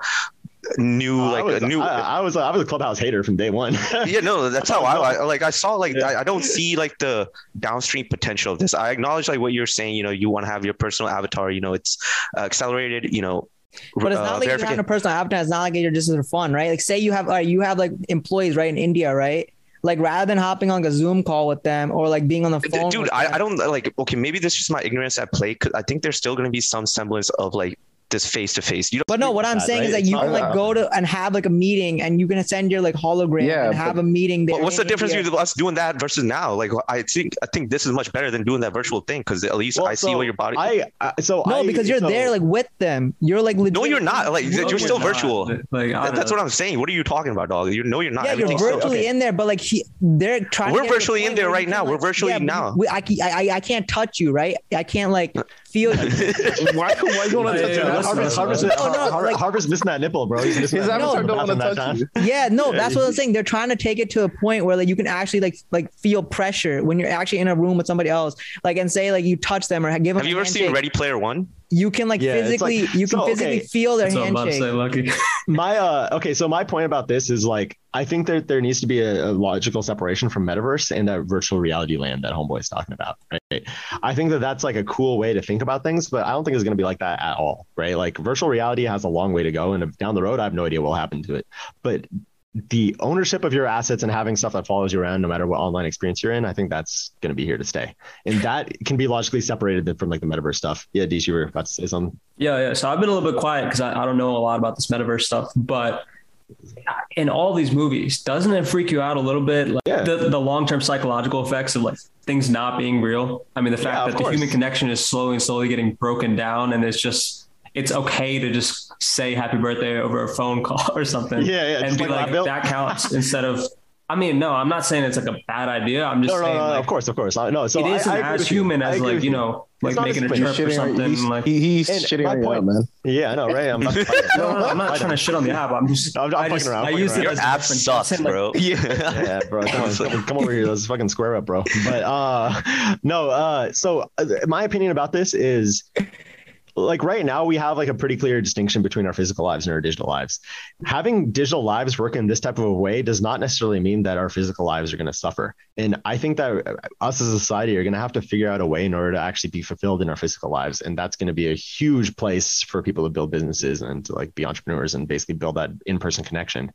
new like was, a new. I, I was I was a Clubhouse hater from day one. yeah, no, that's how I, I like. I saw like yeah. I, I don't see like the downstream potential of this. I acknowledge like what you're saying. You know, you want to have your personal avatar. You know, it's uh, accelerated. You know. But it's not uh, like you're having a personal avatar. It's not like you're just for fun, right? Like say you have uh, you have like employees right in India, right? Like rather than hopping on a Zoom call with them or like being on the phone. Dude, I, I don't like, okay, maybe this is just my ignorance at play. Cause I think there's still going to be some semblance of like this face-to-face. You don't but no, what I'm that, saying right? is that you can like go to and have like a meeting and you can send your like hologram yeah, and have but, a meeting. There what's the difference between us doing that versus now? Like I think, I think this is much better than doing that virtual thing. Cause at least well, I so see what your body. I, I so No, I, because you're so, there like with them. You're like, legit. No, you're not like, no, you're, you're still not. virtual. Like, that, that's what I'm saying. What are you talking about, dog? You know, you're not. Yeah, you're virtually so, okay. in there, but like he, they're trying We're to virtually in there right now. Like, We're virtually yeah, now. We, I, I, I can't touch you, right? I can't like feel you. Why do you want to touch you? Harvest, harvest, no, no, har- like, harvest missing that nipple, bro. He's missing that nipple. Don't want to touch you. Yeah, no, that's what I'm saying. They're trying to take it to a point where like you can actually like like feel pressure when you're actually in a room with somebody else, like and say like you touch them or give them. Have you ever seen Ready Player One? You can like yeah, physically, like, you can so, physically okay. feel their so handshake. I'm about to say, lucky. my uh, okay, so my point about this is like I think that there needs to be a, a logical separation from metaverse and that virtual reality land that Homeboy is talking about, right? I think that that's like a cool way to think about things, but I don't think it's going to be like that at all, right? Like virtual reality has a long way to go, and down the road, I have no idea what will happen to it, but. The ownership of your assets and having stuff that follows you around, no matter what online experience you're in, I think that's going to be here to stay. And that can be logically separated from like the metaverse stuff. Yeah, D, you were about to say something. Yeah, yeah. So I've been a little bit quiet because I, I don't know a lot about this metaverse stuff, but in all these movies, doesn't it freak you out a little bit? Like yeah. the, the long-term psychological effects of like things not being real. I mean, the fact yeah, that course. the human connection is slowly and slowly getting broken down and it's just, it's okay to just say happy birthday over a phone call or something. Yeah, yeah. And be like, like that counts instead of, I mean, no, I'm not saying it's like a bad idea. I'm just no, saying no, no, like, of course, of course. I, no, so it isn't as human as like, you know, like making a trip or something. He's, like, he's shitting on your app, man. Yeah, I know, right? I'm not, no, no, I'm not trying to shit on the app. I'm just, I'm, I'm I just, fucking around. I use it as app sucks, bro. Yeah, yeah, bro. Come, come over here. Let's fucking square up, bro. But uh, no, uh, so uh, my opinion about this is, like right now we have like a pretty clear distinction between our physical lives and our digital lives. Having digital lives work in this type of a way does not necessarily mean that our physical lives are going to suffer. And I think that us as a society are going to have to figure out a way in order to actually be fulfilled in our physical lives. And that's going to be a huge place for people to build businesses and to like be entrepreneurs and basically build that in-person connection.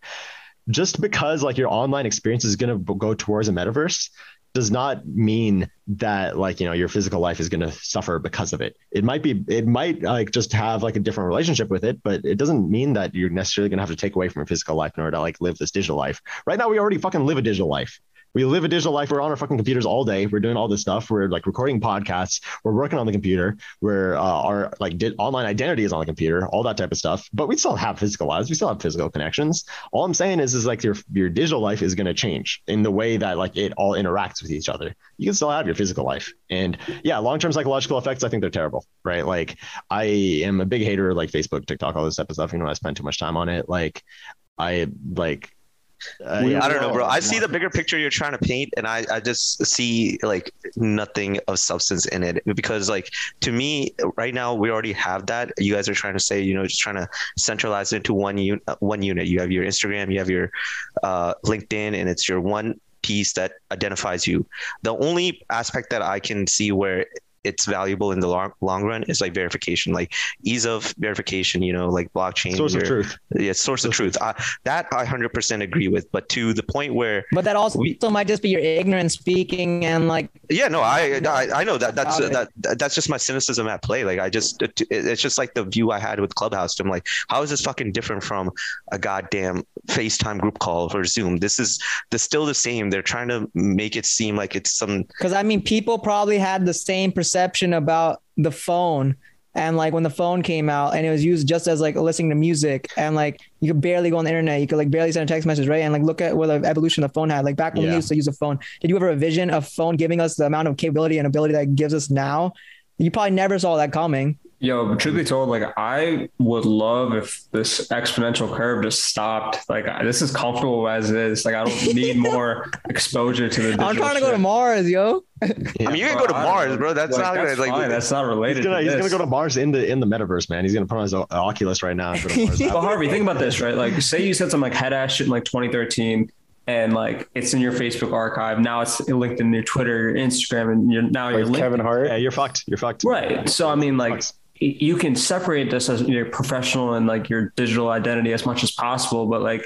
Just because like your online experience is going to go towards a metaverse does not mean that like, you know, your physical life is going to suffer because of it. It might be, it might like just have like a different relationship with it, but it doesn't mean that you're necessarily going to have to take away from your physical life in order to like live this digital life. Right now, we already fucking live a digital life. We live a digital life. We're on our fucking computers all day. We're doing all this stuff. We're like recording podcasts. We're working on the computer. We're uh, our like di- online identity is on the computer, all that type of stuff. But we still have physical lives. We still have physical connections. All I'm saying is, is like your, your digital life is going to change in the way that like it all interacts with each other. You can still have your physical life. And yeah, long-term psychological effects, I think they're terrible, right? Like I am a big hater of like Facebook, TikTok, all this type of stuff. You know, I spend too much time on it. Like I like, Uh, yeah, I don't know, bro. I see the bigger picture you're trying to paint, and I, I just see like nothing of substance in it, because like to me right now we already have that. You guys are trying to say, you know, just trying to centralize it into one un- one unit. You have your Instagram, you have your uh, LinkedIn, and it's your one piece that identifies you. The only aspect that I can see where it's valuable in the long, long run is like verification, like ease of verification, you know, like blockchain. Source or, of truth. Yeah, source, source of truth. I, that I one hundred percent agree with, but to the point where... But that also we, might just be your ignorance speaking and like... Yeah, no, I I, I know that that's that, that that's just my cynicism at play. Like I just, it, it's just like the view I had with Clubhouse. I'm like, how is this fucking different from a goddamn FaceTime group call or Zoom? This is this still the same. They're trying to make it seem like it's some... Because I mean, people probably had the same perception perception about the phone, and like when the phone came out and it was used just as like listening to music, and like you could barely go on the internet, you could like barely send a text message, right? And like look at what the evolution of the phone had. Like back when yeah. we used to use a phone, did you ever envision a phone giving us the amount of capability and ability that it gives us now? You probably never saw that coming. Yo, but truth be told, like I would love if this exponential curve just stopped. Like I, this is comfortable as it is. Like I don't need more exposure to the digital I'm trying to shit. Go to Mars, yo. Yeah, I mean, you can bro, go to Mars, bro. That's like, not that's like fine. That's not related. He's gonna, to he's this. gonna go to Mars in the in the metaverse, man. He's gonna put on his Oculus right now. And go to Mars. But Harvey, think about this, right? Like, say you said some like head ass shit in like twenty thirteen, and like it's in your Facebook archive. Now it's linked in your Twitter, your Instagram, and you're now like you're linked. Kevin Hart. Yeah, you're fucked. You're fucked. Right. So I mean, like. Fucks. You can separate this as your professional and like your digital identity as much as possible. But like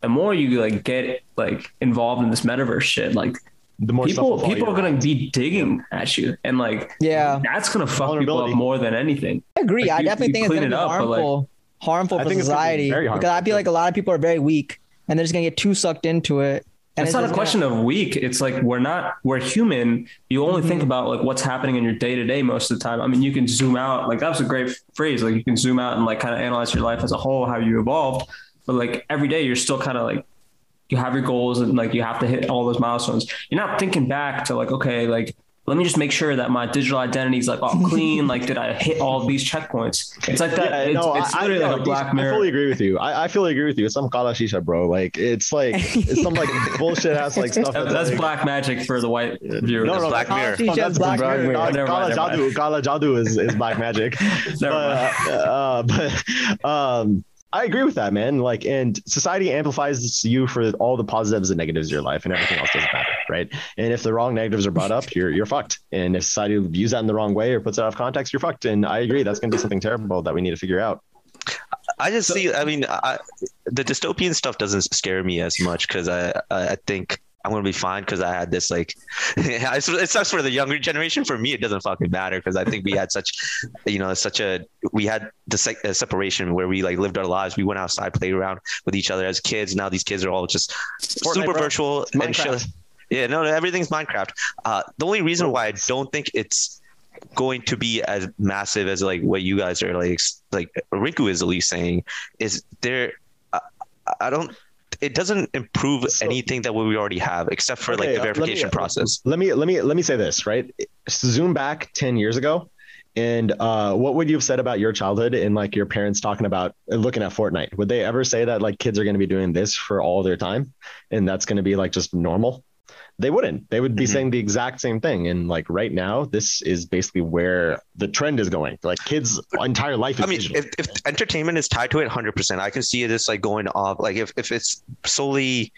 the more you like get like involved in this metaverse shit, like the more people, people are going to be digging at you. And like, yeah, that's going to fuck people up more than anything. I agree. Like, I you, definitely you think it's going to be up, harmful, like, harmful for society, because I feel like a lot of people are very weak and they're just going to get too sucked into it. And it's, it's not a question of weak. It's like, we're not, we're human. You only mm-hmm. think about like what's happening in your day to day most of the time. I mean, you can zoom out. Like that was a great phrase. Like you can zoom out and like kind of analyze your life as a whole, how you evolved. But like every day you're still kind of like, you have your goals and like you have to hit all those milestones. You're not thinking back to like, okay, like, let me just make sure that my digital identity is like all clean. Like, did I hit all of these checkpoints? It's like that. Yeah, it's, no, it's literally I, I, like no, a black mirror. I fully agree with you. I, I fully agree with you. It's some kala shisha, bro. Like, it's like it's some like bullshit ass like stuff. That that's like, black magic for the white viewers. No, no, black mirror. Oh, that's black black mirror. mirror. No, kala jadu. Kala jadu is, is black magic. But, uh, but um, I agree with that, man. Like, and society amplifies you for all the positives and negatives of your life, and everything else doesn't matter, right? And if the wrong negatives are brought up, you're you're fucked. And if society views that in the wrong way or puts it out of context, you're fucked. And I agree, that's going to be something terrible that we need to figure out. I just so, see. I mean, I, the dystopian stuff doesn't scare me as much because I I think. I'm going to be fine because I had this like, it sucks for the younger generation. For me, it doesn't fucking matter because I think we had such, you know, such a, we had the se- separation where we like lived our lives. We went outside, played around with each other as kids. Now these kids are all just Fortnite, super bro. Virtual. It's and sh- Yeah, no, no, everything's Minecraft. Uh, the only reason why I don't think it's going to be as massive as like what you guys are like, like Rinku is at least saying is there, uh, I don't, it doesn't improve so, anything that we already have, except for okay, like the verification let me, process. Let me, let me, let me say this, right? Zoom back ten years ago. And uh, what would you have said about your childhood and like your parents talking about looking at Fortnite? Would they ever say that like kids are going to be doing this for all their time? And that's going to be like just normal. They wouldn't, they would be mm-hmm. saying the exact same thing. And like right now, this is basically where the trend is going. Like kids' entire life is I mean, digital. If, if entertainment is tied to it one hundred percent, I can see this like going off. Like if, if it's solely,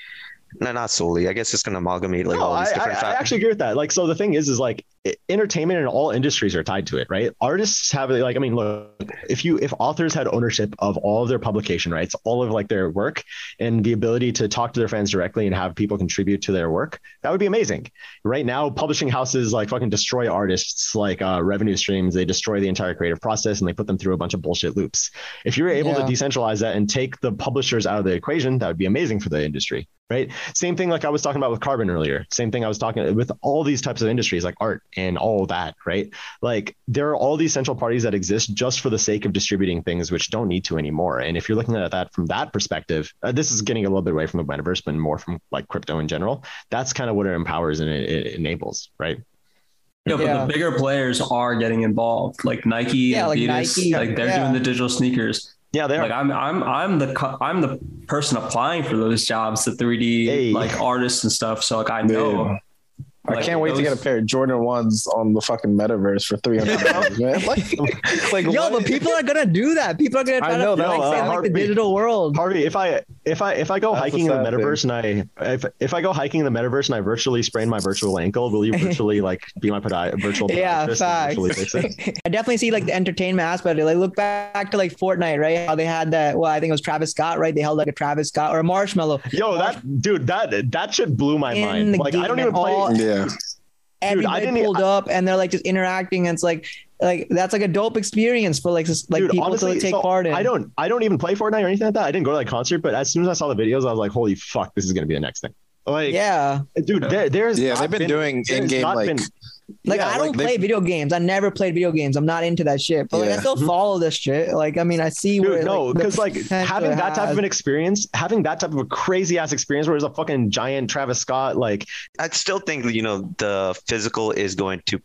no, not solely, I guess it's going to amalgamate like no, all these I, different I, factors. I actually agree with that. Like, so the thing is, is like, entertainment and all industries are tied to it, right? Artists have, like, I mean, look, if you if authors had ownership of all of their publication rights, all of like their work, and the ability to talk to their fans directly and have people contribute to their work, that would be amazing. Right now, publishing houses like fucking destroy artists, like uh, revenue streams. They destroy the entire creative process and they put them through a bunch of bullshit loops. If you were able yeah. to decentralize that and take the publishers out of the equation, that would be amazing for the industry, right? Same thing like I was talking about with carbon earlier. Same thing I was talking with all these types of industries like art and all that, right? Like there are all these central parties that exist just for the sake of distributing things which don't need to anymore. And if you're looking at that from that perspective, uh, this is getting a little bit away from the metaverse, but more from like crypto in general. That's kind of what it empowers and it, it enables, right? No, but yeah. the bigger players are getting involved, like Nike, yeah, and Adidas, like, Nike, like they're yeah. doing the digital sneakers. Yeah, they are. Like I'm, I'm, I'm the, I'm the person applying for those jobs, the three D hey. like artists and stuff. So like I know. Yeah. I like can't wait those... to get a pair of Jordan ones on the fucking metaverse for three hundred dollars, man. Like, like yo, but people are gonna do that. People are gonna try I know, to no, like, uh, like Harvey, the digital world. Harvey, if I if I if I go That's hiking in the metaverse thing. and I if if I go hiking in the metaverse and I virtually sprain my virtual ankle, will you virtually like be my podi- virtual? Yeah, facts. Fix it? I definitely see like the entertainment aspect. Like look back to like Fortnite, right? How they had that. Well, I think it was Travis Scott, right? They held like a Travis Scott or a Marshmallow. Yo, that dude, that that shit blew my in mind. Like I don't even play. All, yeah. Yeah. Everybody dude, pulled I, up and they're like just interacting, and it's like like that's like a dope experience for like just, like dude, people honestly, to like, take so part in. I don't I don't even play Fortnite or anything like that. I didn't go to that concert, but as soon as I saw the videos, I was like, holy fuck, this is gonna be the next thing. Like yeah, dude, there, there's yeah they've been, been doing in game like. Been, Like yeah, I don't like play video games. I never played video games. I'm not into that shit. But yeah. like I still follow this shit. Like I mean, I see Dude, where no, because like, like having that has. type of an experience, having that type of a crazy ass experience where there's a fucking giant Travis Scott. Like I still think you know the physical is going to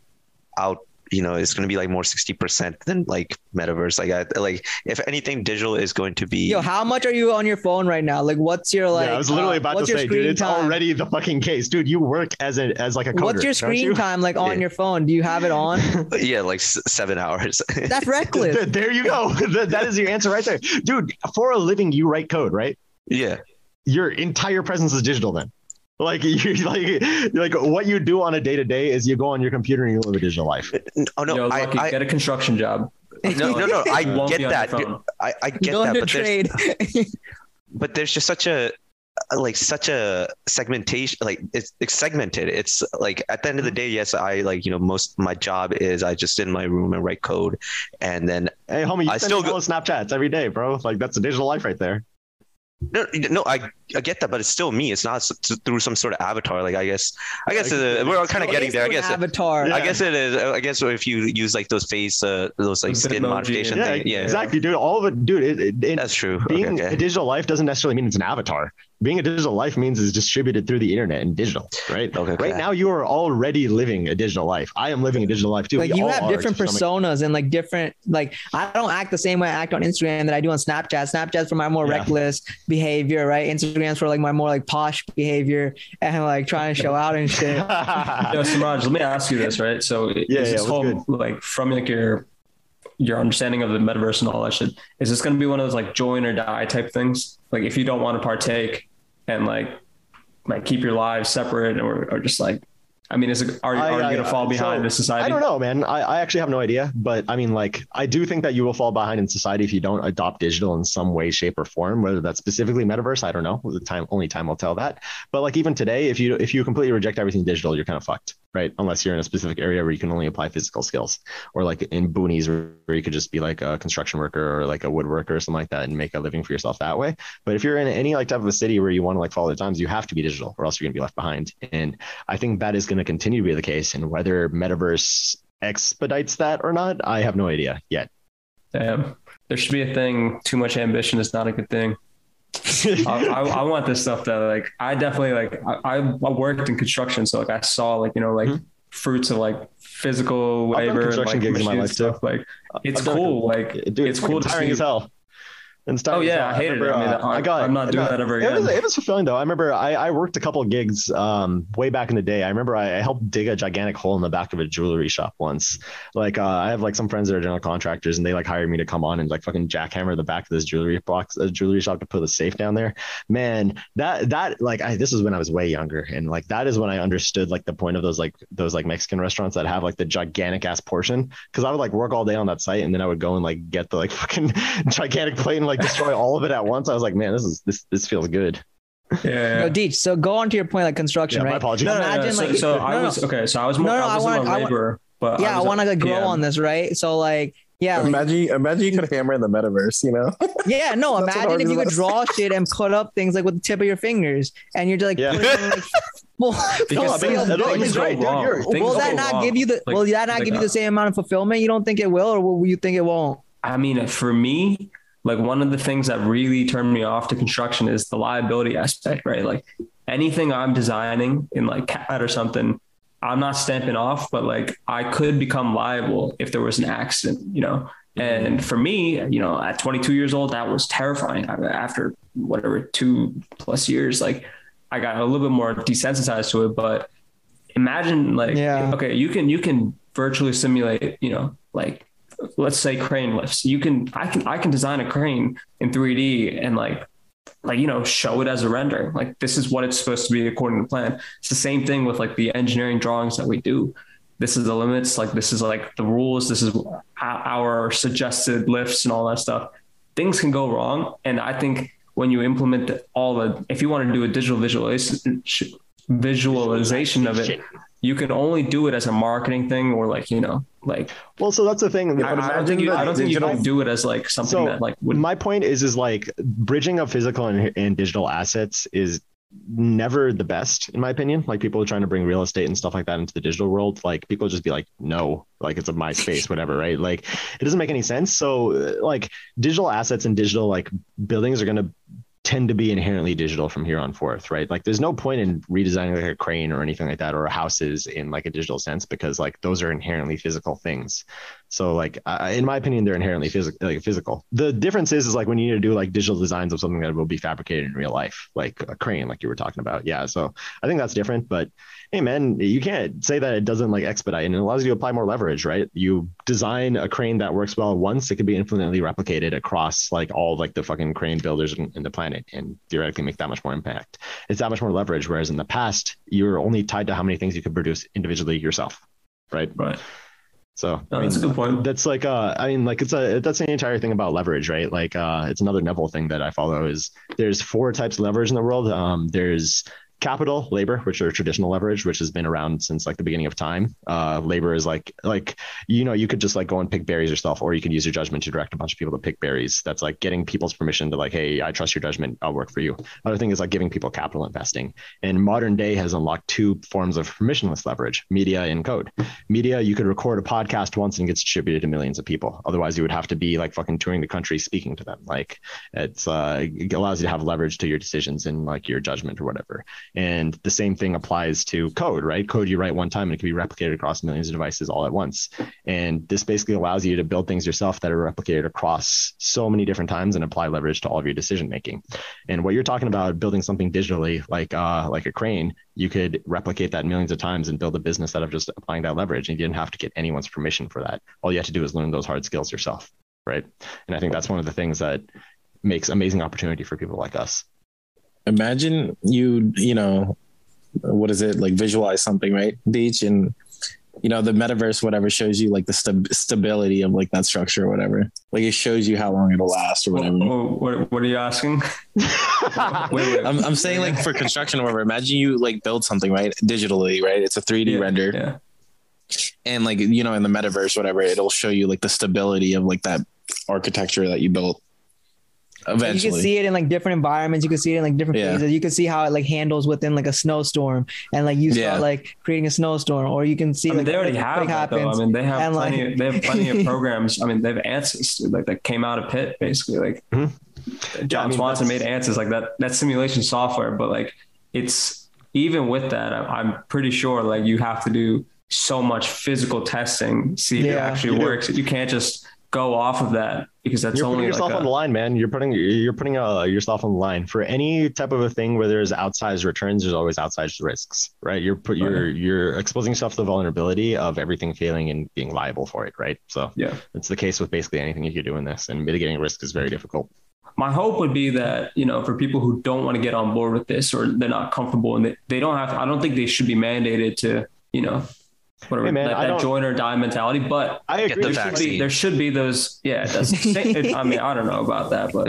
out. You know, it's going to be like more sixty percent than like metaverse. Like, I, like if anything, digital is going to be. Yo, how much are you on your phone right now? Like, what's your like? Yeah, I was literally uh, about to say, dude, it's time? already the fucking case, dude. You work as a as like a coder. What's your screen you? time like on yeah. your phone? Do you have it on? yeah, like s- seven hours. That's reckless. There you go. That is your answer right there, dude. For a living, you write code, right? Yeah. Your entire presence is digital then. Like you, like, like what you do on a day to day is you go on your computer and you live a digital life. Oh no, Yo, I, lucky, I get a construction job. No, no, no. I get that. I, I get Going that. To but, trade. There's, but there's just such a like such a segmentation. Like it's, it's segmented. It's like at the end of the day, yes, I like you know most my job is I just sit in my room and write code, and then hey, homie, you I still go Snapchats every day, bro. Like that's a digital life right there. No, no, I, I get that, but it's still me. It's not through some sort of avatar. Like I guess, I guess uh, we're all kind of getting there. I guess avatar. Yeah. I guess it is. I guess if you use like those face, uh, those like skin modification things. Yeah, yeah, exactly, dude. All of it, dude. It, it, That's true. Being okay, okay. a digital life doesn't necessarily mean it's an avatar. Being a digital life means it's distributed through the internet and digital, right? Okay, right okay. now you are already living a digital life. I am living a digital life too. Like we you have different personas and like different, like I don't act the same way I act on Instagram that I do on Snapchat. Snapchat's for my more yeah. reckless behavior, right? Instagram's for like my more like posh behavior and like trying to show out and shit. Yo, Samraaj, let me ask you this, right? So yeah, yeah, this whole like from like your, your understanding of the metaverse and all that shit, is this going to be one of those like join or die type things? Like if you don't want to partake and like, like keep your lives separate or, or just like, I mean, is it, are, I, are you going to fall behind so, in society? I don't know, man. I, I actually have no idea, but I mean, like, I do think that you will fall behind in society if you don't adopt digital in some way, shape, or form, whether that's specifically metaverse. I don't know. The time, only time will tell that. But like, even today, if you, if you completely reject everything digital, you're kind of fucked, right? Unless you're in a specific area where you can only apply physical skills, or like in boonies where you could just be like a construction worker or like a woodworker or something like that and make a living for yourself that way. But if you're in any like type of a city where you want to like follow the times, you have to be digital or else you're going to be left behind. And I think that is going to continue to be the case. And whether metaverse expedites that or not, I have no idea yet. Damn. There should be a thing. Too much ambition is not a good thing. I, I, I want this stuff that like I definitely like I, I worked in construction, so like I saw like you know like mm-hmm. fruits of like physical labor and like, in my life stuff too. Like it's I've cool done, like dude, it's, it's cool to see as hell. And oh yeah, I hated it. I mean, I got. I'm not doing that ever again. It was, it was fulfilling though. I remember I, I worked a couple of gigs um, way back in the day. I remember I, I helped dig a gigantic hole in the back of a jewelry shop once. Like uh, I have like some friends that are general contractors, and they like hired me to come on and like fucking jackhammer the back of this jewelry box, uh, jewelry shop to put a safe down there. Man, that that like I, this is when I was way younger, and like that is when I understood like the point of those like those like Mexican restaurants that have like the gigantic ass portion, because I would like work all day on that site, and then I would go and like get the like fucking gigantic plate and like destroy all of it at once. I was like, man, this is this this feels good. Yeah. No, Deej, so go on to your point, like construction, yeah, right? My apologies. No, no, no, no. So, like, so no, I was okay. So I was more. No, no, I, I want to labor, but yeah, I, I want to like, grow on this, right? So like, yeah. Imagine, like, imagine you could hammer in the metaverse, you know? Yeah, no. Imagine if you could draw shit and cut up things like with the tip of your fingers, and you're just like, yeah. putting, like well, no, things, that things go right, wrong. Dude, things will that not wrong. give you the? Like, will that not like, give you the same amount of fulfillment? You don't think it will, or will you think it won't? I mean, for me. Like one of the things that really turned me off to construction is the liability aspect, right? Like anything I'm designing in like C A D or something, I'm not stamping off, but like I could become liable if there was an accident, you know? And for me, you know, at twenty-two years old, that was terrifying. After whatever, two plus years, like I got a little bit more desensitized to it, but imagine like, yeah. okay, you can, you can virtually simulate, you know, like, let's say crane lifts. You can, I can, I can design a crane in three D and like, like, you know, show it as a rendering. Like this is what it's supposed to be according to plan. It's the same thing with like the engineering drawings that we do. This is the limits. Like this is like the rules. This is our suggested lifts and all that stuff. Things can go wrong. And I think when you implement all the, if you want to do a digital visualization, visualization of it, you can only do it as a marketing thing or like, you know, like, well, so that's the thing. I, I don't think you, I don't think you don't do it as like something so that like, would... my point is, is like bridging of physical and, and digital assets is never the best in my opinion. Like people are trying to bring real estate and stuff like that into the digital world. Like people just be like, no, like it's a my space, whatever. Right. Like it doesn't make any sense. So like digital assets and digital like buildings are going to tend to be inherently digital from here on forth, right? Like there's no point in redesigning like a crane or anything like that or houses in like a digital sense because like those are inherently physical things. So like uh, in my opinion, they're inherently physical. Like physical. The difference is is like when you need to do like digital designs of something that will be fabricated in real life, like a crane, like you were talking about. Yeah, so I think that's different. But hey, man, you can't say that it doesn't like expedite, and it allows you to apply more leverage, right? You design a crane that works well once; it can be infinitely replicated across like all like the fucking crane builders in, in the planet, and theoretically make that much more impact. It's that much more leverage. Whereas in the past, you were only tied to how many things you could produce individually yourself, right? Right. So no, I mean, that's a good point. That's like, uh, I mean, like it's a, that's the entire thing about leverage, right? Like, uh, it's another Neville thing that I follow is there's four types of leverage in the world. Um, there's capital, labor, which are traditional leverage, which has been around since like the beginning of time. Uh, labor is like, like, you know, you could just like go and pick berries yourself, or you could use your judgment to direct a bunch of people to pick berries. That's like getting people's permission to like, hey, I trust your judgment. I'll work for you. Other thing is like giving people capital investing. And modern day has unlocked two forms of permissionless leverage, media and code. Media, you could record a podcast once and it gets distributed to millions of people. Otherwise you would have to be like fucking touring the country speaking to them. Like it's, uh, it allows you to have leverage to your decisions and like your judgment or whatever. And the same thing applies to code, right? Code you write one time and it can be replicated across millions of devices all at once. And this basically allows you to build things yourself that are replicated across so many different times and apply leverage to all of your decision-making. And what you're talking about, building something digitally, like uh, like a crane, you could replicate that millions of times and build a business out of just applying that leverage. And you didn't have to get anyone's permission for that. All you have to do is learn those hard skills yourself, right? And I think that's one of the things that makes amazing opportunity for people like us. Imagine you, you know, what is it like visualize something, right? Beach and, you know, the metaverse, whatever shows you like the st- stability of like that structure or whatever. Like it shows you how long it'll last or whatever. Oh, oh, what, what are you asking? wait, wait. I'm, I'm saying like for construction or whatever, imagine you like build something, right? Digitally, right? It's a three D yeah, render. Yeah. And like, you know, in the metaverse, whatever, it'll show you like the stability of like that architecture that you built. Eventually. You can see it in like different environments. You can see it in like different yeah. phases. You can see how it like handles within like a snowstorm, and like you yeah. start like creating a snowstorm, or you can see. I mean, like, they already like, have that though. I mean, they have and, plenty. Like... of, they have plenty of programs. I mean, they have answers like that came out of Pitt basically. Like mm-hmm. John yeah, I mean, Swanson that's... made answers like that. That simulation software, but like it's even with that, I'm pretty sure like you have to do so much physical testing, see if yeah. it actually you works. Do. You can't just. go off of that, because that's you're only putting yourself like a, on the line, man. You're putting you're putting uh, yourself on the line for any type of a thing where there's outsized returns. There's always outsized risks, right? You're put you're right. you're exposing yourself to the vulnerability of everything failing and being liable for it, right? So yeah, it's the case with basically anything you could do in this, and mitigating risk is very difficult. My hope would be that, you know, for people who don't want to get on board with this, or they're not comfortable, and they, they don't have to, I don't think they should be mandated to, you know, whatever, hey man, that, that join or die mentality. But I agree. The there, should be, there should be those. Yeah, that's, I mean, I don't know about that, but,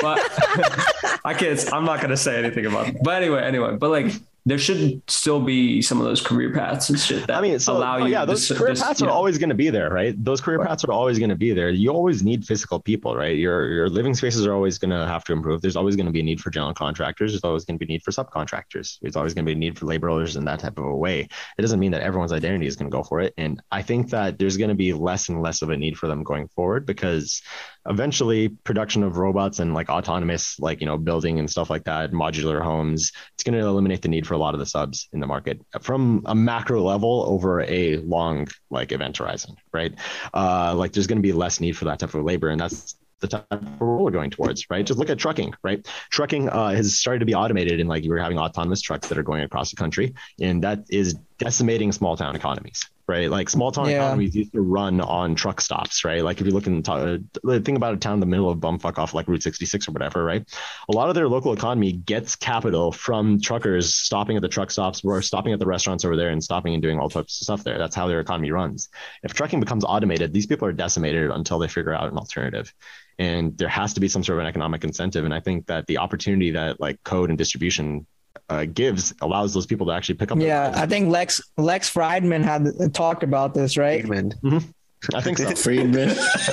but I can't, I'm not going to say anything about it. But anyway, anyway, but like, there should still be some of those career paths and shit that I mean, so, allow you. Oh yeah, those this, career this, paths are know. always going to be there, right? Those career right. paths are always going to be there. You always need physical people, right? Your your living spaces are always going to have to improve. There's always going to be a need for general contractors. There's always going to be a need for subcontractors. There's always going to be a need for laborers in that type of a way. It doesn't mean that everyone's identity is going to go for it. And I think that there's going to be less and less of a need for them going forward, because eventually production of robots and like autonomous, like, you know, building and stuff like that, modular homes, it's going to eliminate the need for a lot of the subs in the market from a macro level over a long, like, event horizon, right? Uh, like there's going to be less need for that type of labor. And that's the type of role we're going towards, right? Just look at trucking, right? Trucking uh, has started to be automated, and like you were having autonomous trucks that are going across the country, and that is decimating small town economies, right? Like small town yeah. economies used to run on truck stops, right? Like if you look in the t- think about a town in the middle of bumfuck off like Route sixty-six or whatever, right? A lot of their local economy gets capital from truckers stopping at the truck stops, or stopping at the restaurants over there and stopping and doing all types of stuff there. That's how their economy runs. If trucking becomes automated, these people are decimated until they figure out an alternative. And there has to be some sort of an economic incentive. And I think that the opportunity that like code and distribution Uh, gives allows those people to actually pick up. Yeah, I think Lex Lex Friedman had uh, talked about this, right? Friedman. Mm-hmm. I think so. Friedman.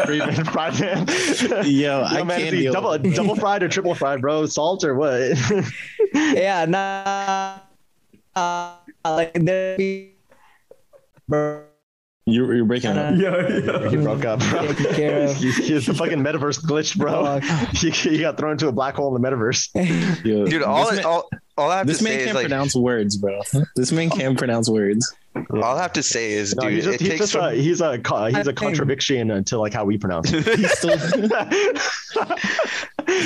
Friedman. Friedman. Yo, Yo, I man, can't deal double, double fried or triple fried, bro? Salt or what? yeah, nah. Uh, like there be. Bro. You're, you're breaking up. Yeah, yeah. You broke up, bro. It's the fucking metaverse glitch, bro. you, you got thrown into a black hole in the metaverse. Yo, dude, all, man, all, all I have to say is... This man can't like, pronounce words, bro. This man can't pronounce words. All I have to say is, no, dude, he's just, it he's takes... Just from, a, he's a, he's a contradiction until like how we pronounce it. He's still...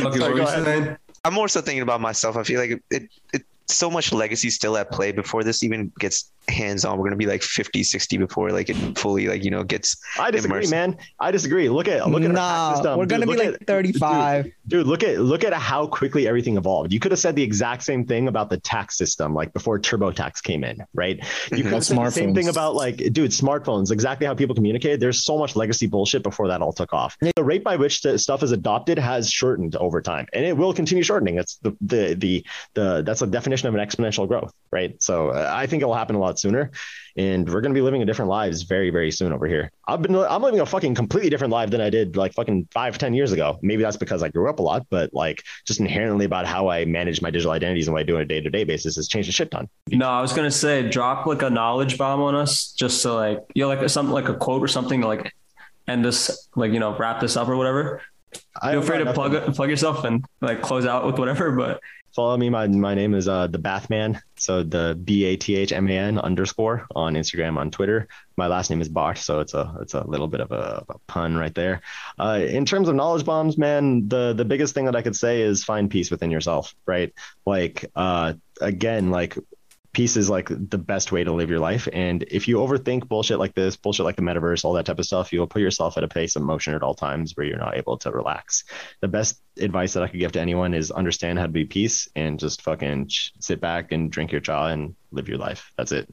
okay, Sorry, ahead, I'm more so thinking about myself. I feel like it... it, it so much legacy still at play before this even gets hands on. We're going to be like fifty, sixty before like it fully like, you know, gets. I disagree, immersed. man. I disagree. Look at, look at, nah, we're going to be like at, thirty-five. Dude, dude, look at, look at how quickly everything evolved. You could have said the exact same thing about the tax system, like before TurboTax came in, right? You could have said the same thing about like, dude, smartphones, exactly how people communicated. There's so much legacy bullshit before that all took off. The rate by which the stuff is adopted has shortened over time, and it will continue shortening. That's the, the, the, the that's a definition of an exponential growth, right? So uh, I think it will happen a lot sooner, and we're going to be living a different lives very, very soon over here. I've been, I'm living a fucking completely different life than I did like fucking five, ten years ago. Maybe that's because I grew up a lot, but like just inherently about how I manage my digital identities and what I do on a day-to-day basis has changed a shit ton. No, I was going to say drop like a knowledge bomb on us, just to like, you know, like something like a quote or something to like end this, like, you know, wrap this up or whatever. Feel free to plug, plug yourself and like close out with whatever, but follow me. My my name is uh, the Bathman. So the B A T H M A N underscore on Instagram, on Twitter. My last name is Bart, so it's a it's a little bit of a, a pun right there. Uh, in terms of knowledge bombs, man, the the biggest thing that I could say is find peace within yourself, right? Like uh, again, like. Peace is like the best way to live your life. And if you overthink bullshit like this, bullshit like the metaverse, all that type of stuff, you will put yourself at a pace of motion at all times where you're not able to relax. The best advice that I could give to anyone is understand how to be peace and just fucking sit back and drink your cha and live your life. That's it.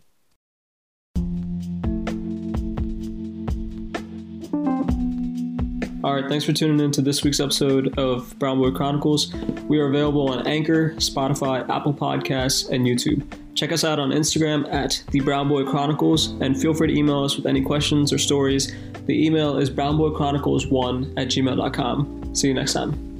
All right, thanks for tuning in to this week's episode of Brown Boy Chronicles. We are available on Anchor, Spotify, Apple Podcasts, and YouTube. Check us out on Instagram at The Brown Boy Chronicles, and feel free to email us with any questions or stories. The email is brownboychronicles one at gmail dot com. See you next time.